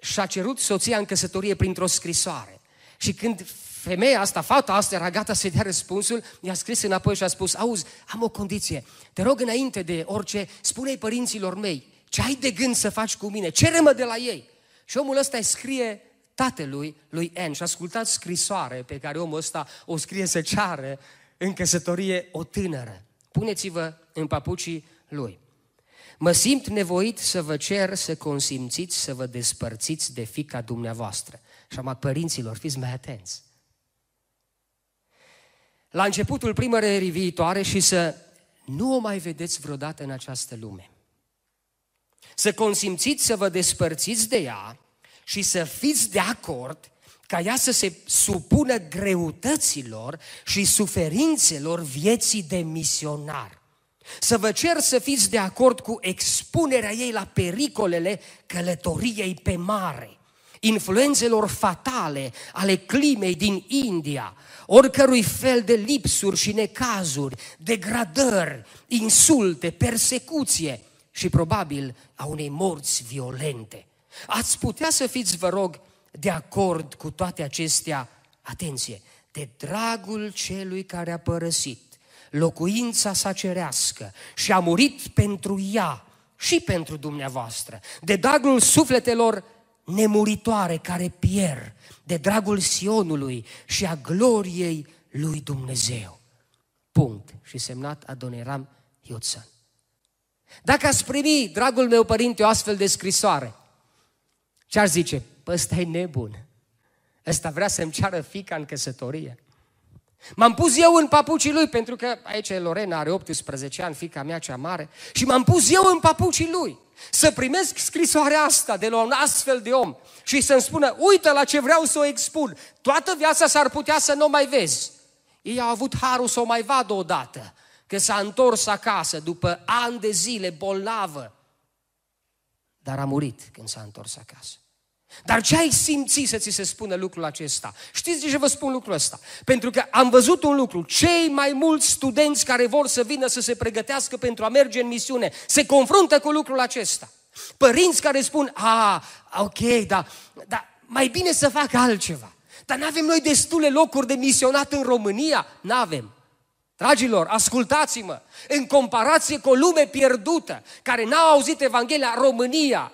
și-a cerut soția în căsătorie printr-o scrisoare. Și când femeia asta, fata asta, era gata să dea răspunsul, i-a scris înapoi și a spus, auzi, am o condiție, te rog înainte de orice, spune-i părinților mei ce ai de gând să faci cu mine, cere-mă de la ei. Și omul ăsta îi scrie tatălui lui Anne și a ascultat scrisoare pe care omul ăsta o scrie să ceară în căsătorie o tânără. Puneți-vă în papucii lui. Mă simt nevoit să vă cer să consimțiți, să vă despărțiți de fiica dumneavoastră. Și am părinților, fiți mai atenți. La începutul primăverii viitoare și să nu o mai vedeți vreodată în această lume. Să consimțiți să vă despărțiți de ea și să fiți de acord ca ea să se supună greutăților și suferințelor vieții de misionar. Să vă cer să fiți de acord cu expunerea ei la pericolele călătoriei pe mare, influențelor fatale ale climei din India, oricărui fel de lipsuri și necazuri, degradări, insulte, persecuție și probabil a unei morți violente. Ați putea să fiți, vă rog, de acord cu toate acestea, atenție, de dragul celui care a părăsit locuința sa cerească și a murit pentru ea și pentru dumneavoastră, de dragul sufletelor nemuritoare care pierd, de dragul Sionului și a gloriei lui Dumnezeu. Punct. Și semnat Adoniram Judson. Dacă ați primi, dragul meu părinte, o astfel de scrisoare, ce-ar zice? Păi ăsta e nebun. Ăsta vrea să-mi ceară fiica în căsătorie. M-am pus eu în papucii lui, pentru că aici Lorena are optsprezece ani, fiica mea cea mare, și m-am pus eu în papucii lui să primesc scrisoarea asta de la un astfel de om și să-mi spună, uite la ce vreau să o expun, toată viața s-ar putea să nu o mai vezi. Ei au avut harul să o mai vadă odată, că s-a întors acasă după ani de zile bolnavă, dar a murit când s-a întors acasă. Dar ce ai simțit să ți se spună lucrul acesta? Știți de ce vă spun lucrul ăsta? Pentru că am văzut un lucru. Cei mai mulți studenți care vor să vină să se pregătească pentru a merge în misiune se confruntă cu lucrul acesta. Părinți care spun, a, ok, dar da, mai bine să fac altceva. Dar n-avem noi destule locuri de misionat în România? N-avem. Dragilor, ascultați-mă, în comparație cu o lume pierdută, care n-a auzit Evanghelia, România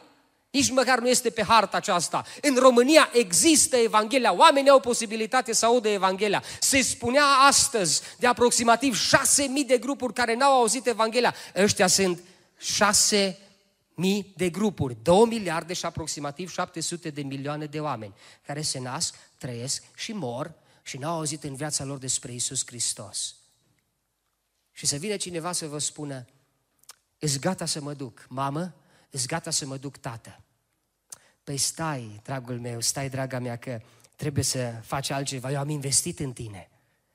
nici măcar nu este pe harta aceasta. În România există Evanghelia, oamenii au posibilitate să audă Evanghelia. Se spunea astăzi de aproximativ șase mii de grupuri care n-au auzit Evanghelia. Ăștia sunt șase mii de grupuri, două miliarde și aproximativ șapte sute de milioane de oameni care se nasc, trăiesc și mor și n-au auzit în viața lor despre Iisus Hristos. Și să vine cineva să vă spună, ești gata să mă duc, mamă? Ești gata să mă duc, tată? Păi stai, dragul meu, stai, draga mea, că trebuie să faci altceva. Eu am investit în tine.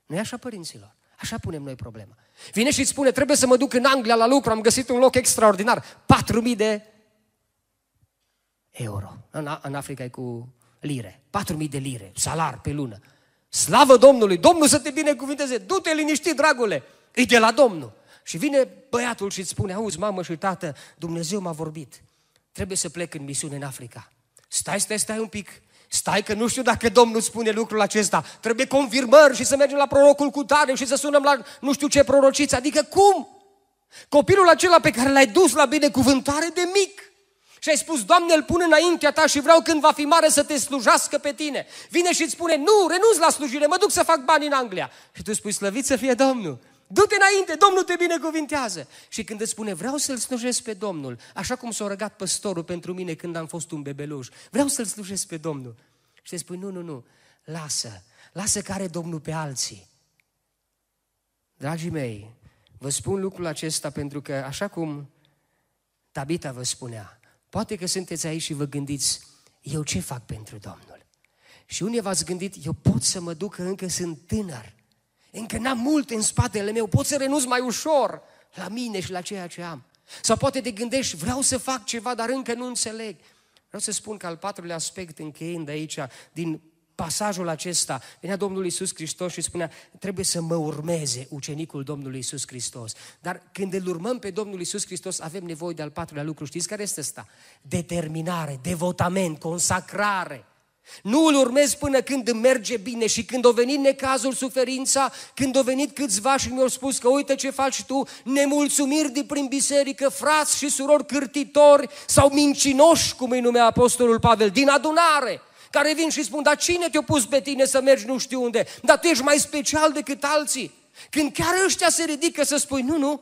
Nu-i așa, părinților? Așa punem noi problema. Vine și îți spune, trebuie să mă duc în Anglia la lucru, am găsit un loc extraordinar. patru mii de euro. În, în Africa e cu lire. patru mii de lire, salar pe lună. Slavă Domnului! Domnul să te binecuvinteze! Du-te liniștit, dragule! E de la Domnul! Și vine băiatul și îți spune, auzi, mamă și tată, Dumnezeu m-a vorbit, trebuie să plec în misiune în Africa. Stai, stai, stai un pic, stai că nu știu dacă Domnul spune lucrul acesta, trebuie confirmări și să mergem la prorocul cu tare și să sunăm la nu știu ce prorociți. Adică cum? Copilul acela pe care l-ai dus la binecuvântare de mic și ai spus, Doamne, îl pun înaintea ta și vreau când va fi mare să te slujească pe tine. Vine și îți spune, nu, renunț la slujire, mă duc să fac bani în Anglia. Și tu spui, slăvit să fie Domnul. Du-te înainte, Domnul te binecuvintează. Și când îți spune, vreau să-L slujesc pe Domnul, așa cum s-a rugat păstorul pentru mine când am fost un bebeluș, vreau să-L slujesc pe Domnul. Și îți spui, nu, nu, nu, lasă, lasă că are Domnul pe alții. Dragii mei, vă spun lucrul acesta pentru că, așa cum Tabita vă spunea, poate că sunteți aici și vă gândiți, eu ce fac pentru Domnul? Și unii v-ați gândit, eu pot să mă duc, încă sunt tânăr. Încă n-am mult în spatele meu, pot să renunț mai ușor la mine și la ceea ce am. Sau poate te gândești, vreau să fac ceva, dar încă nu înțeleg. Vreau să spun că al patrulea aspect, încheiind aici, din pasajul acesta, venea Domnul Iisus Hristos și spunea, trebuie să mă urmeze ucenicul Domnului Iisus Hristos. Dar când îl urmăm pe Domnul Iisus Hristos, avem nevoie de al patrulea lucru. Știți care este ăsta? Determinare, devotament, consacrare. Nu îl urmez până când îmi merge bine și când a venit necazul, suferința, când a venit câțiva și mi-au spus că uite ce faci tu, nemulțumiri de prin biserică, frați și surori cârtitori sau mincinoși, cum îi numea Apostolul Pavel, din adunare, care vin și spun, dar cine te-a pus pe tine să mergi nu știu unde, dar tu ești mai special decât alții. Când chiar ăștia se ridică să spui, nu, nu,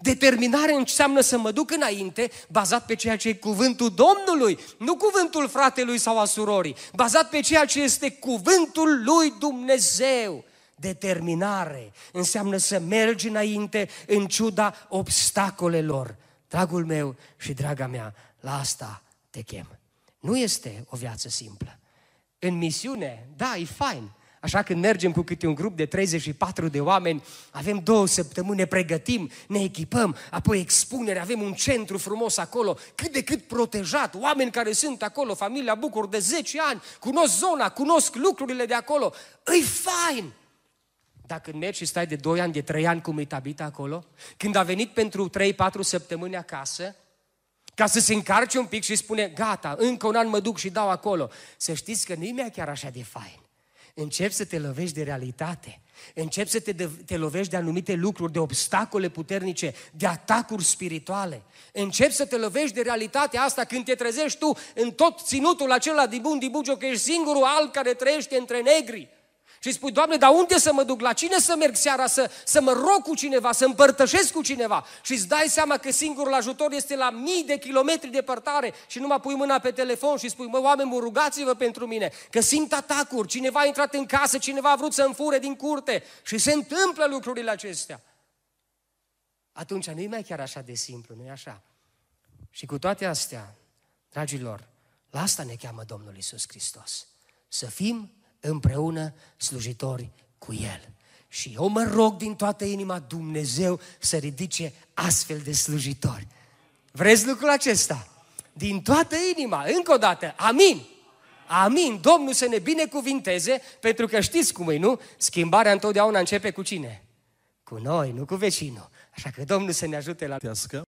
determinare înseamnă să mă duc înainte, bazat pe ceea ce e cuvântul Domnului, nu cuvântul fratelui sau a surorii, bazat pe ceea ce este cuvântul lui Dumnezeu. Determinare înseamnă să mergi înainte în ciuda obstacolelor. Dragul meu și draga mea, la asta te chem. Nu este o viață simplă. În misiune, da, e fain. Așa când mergem cu câte un grup de treizeci și patru de oameni, avem două săptămâni, ne pregătim, ne echipăm, apoi expunere, avem un centru frumos acolo, cât de cât protejat, oameni care sunt acolo, familia Bucur de zece ani, cunosc zona, cunosc lucrurile de acolo, îi fain! Dar când mergi și stai de doi ani, de trei ani, cum e Tabita acolo, când a venit pentru trei-patru săptămâni acasă, ca să se încarce un pic și spune, gata, încă un an mă duc și dau acolo, să știți că nu-i mai chiar așa de fain. Începi să te lovești de realitate, începi să te, de, te lovești de anumite lucruri, de obstacole puternice, de atacuri spirituale. Începi să te lovești de realitatea asta când te trezești tu în tot ținutul acela din Bundibugyo, că ești singurul alb care trăiește între negri. Și spui, Doamne, dar unde să mă duc? La cine să merg seara? Să, să mă rog cu cineva, să împărtășesc cu cineva. Și îți dai seama că singurul ajutor este la mii de kilometri departare și numai pui mâna pe telefon și spui, mă, oameni, mă, rugați-vă pentru mine, că simt atacuri, cineva a intrat în casă, cineva a vrut să-mi fure din curte și se întâmplă lucrurile acestea. Atunci nu e mai chiar așa de simplu, nu e așa? Și cu toate astea, dragilor, la asta ne cheamă Domnul Iisus Hristos. Să fim împreună slujitori cu El. Și eu mă rog din toată inima Dumnezeu să ridice astfel de slujitori. Vreți lucrul acesta? Din toată inima, încă o dată, amin! Amin! Domnul să ne binecuvinteze, pentru că știți cum e, nu? Schimbarea întotdeauna începe cu cine? Cu noi, nu cu vecinul. Așa că Domnul să ne ajute la...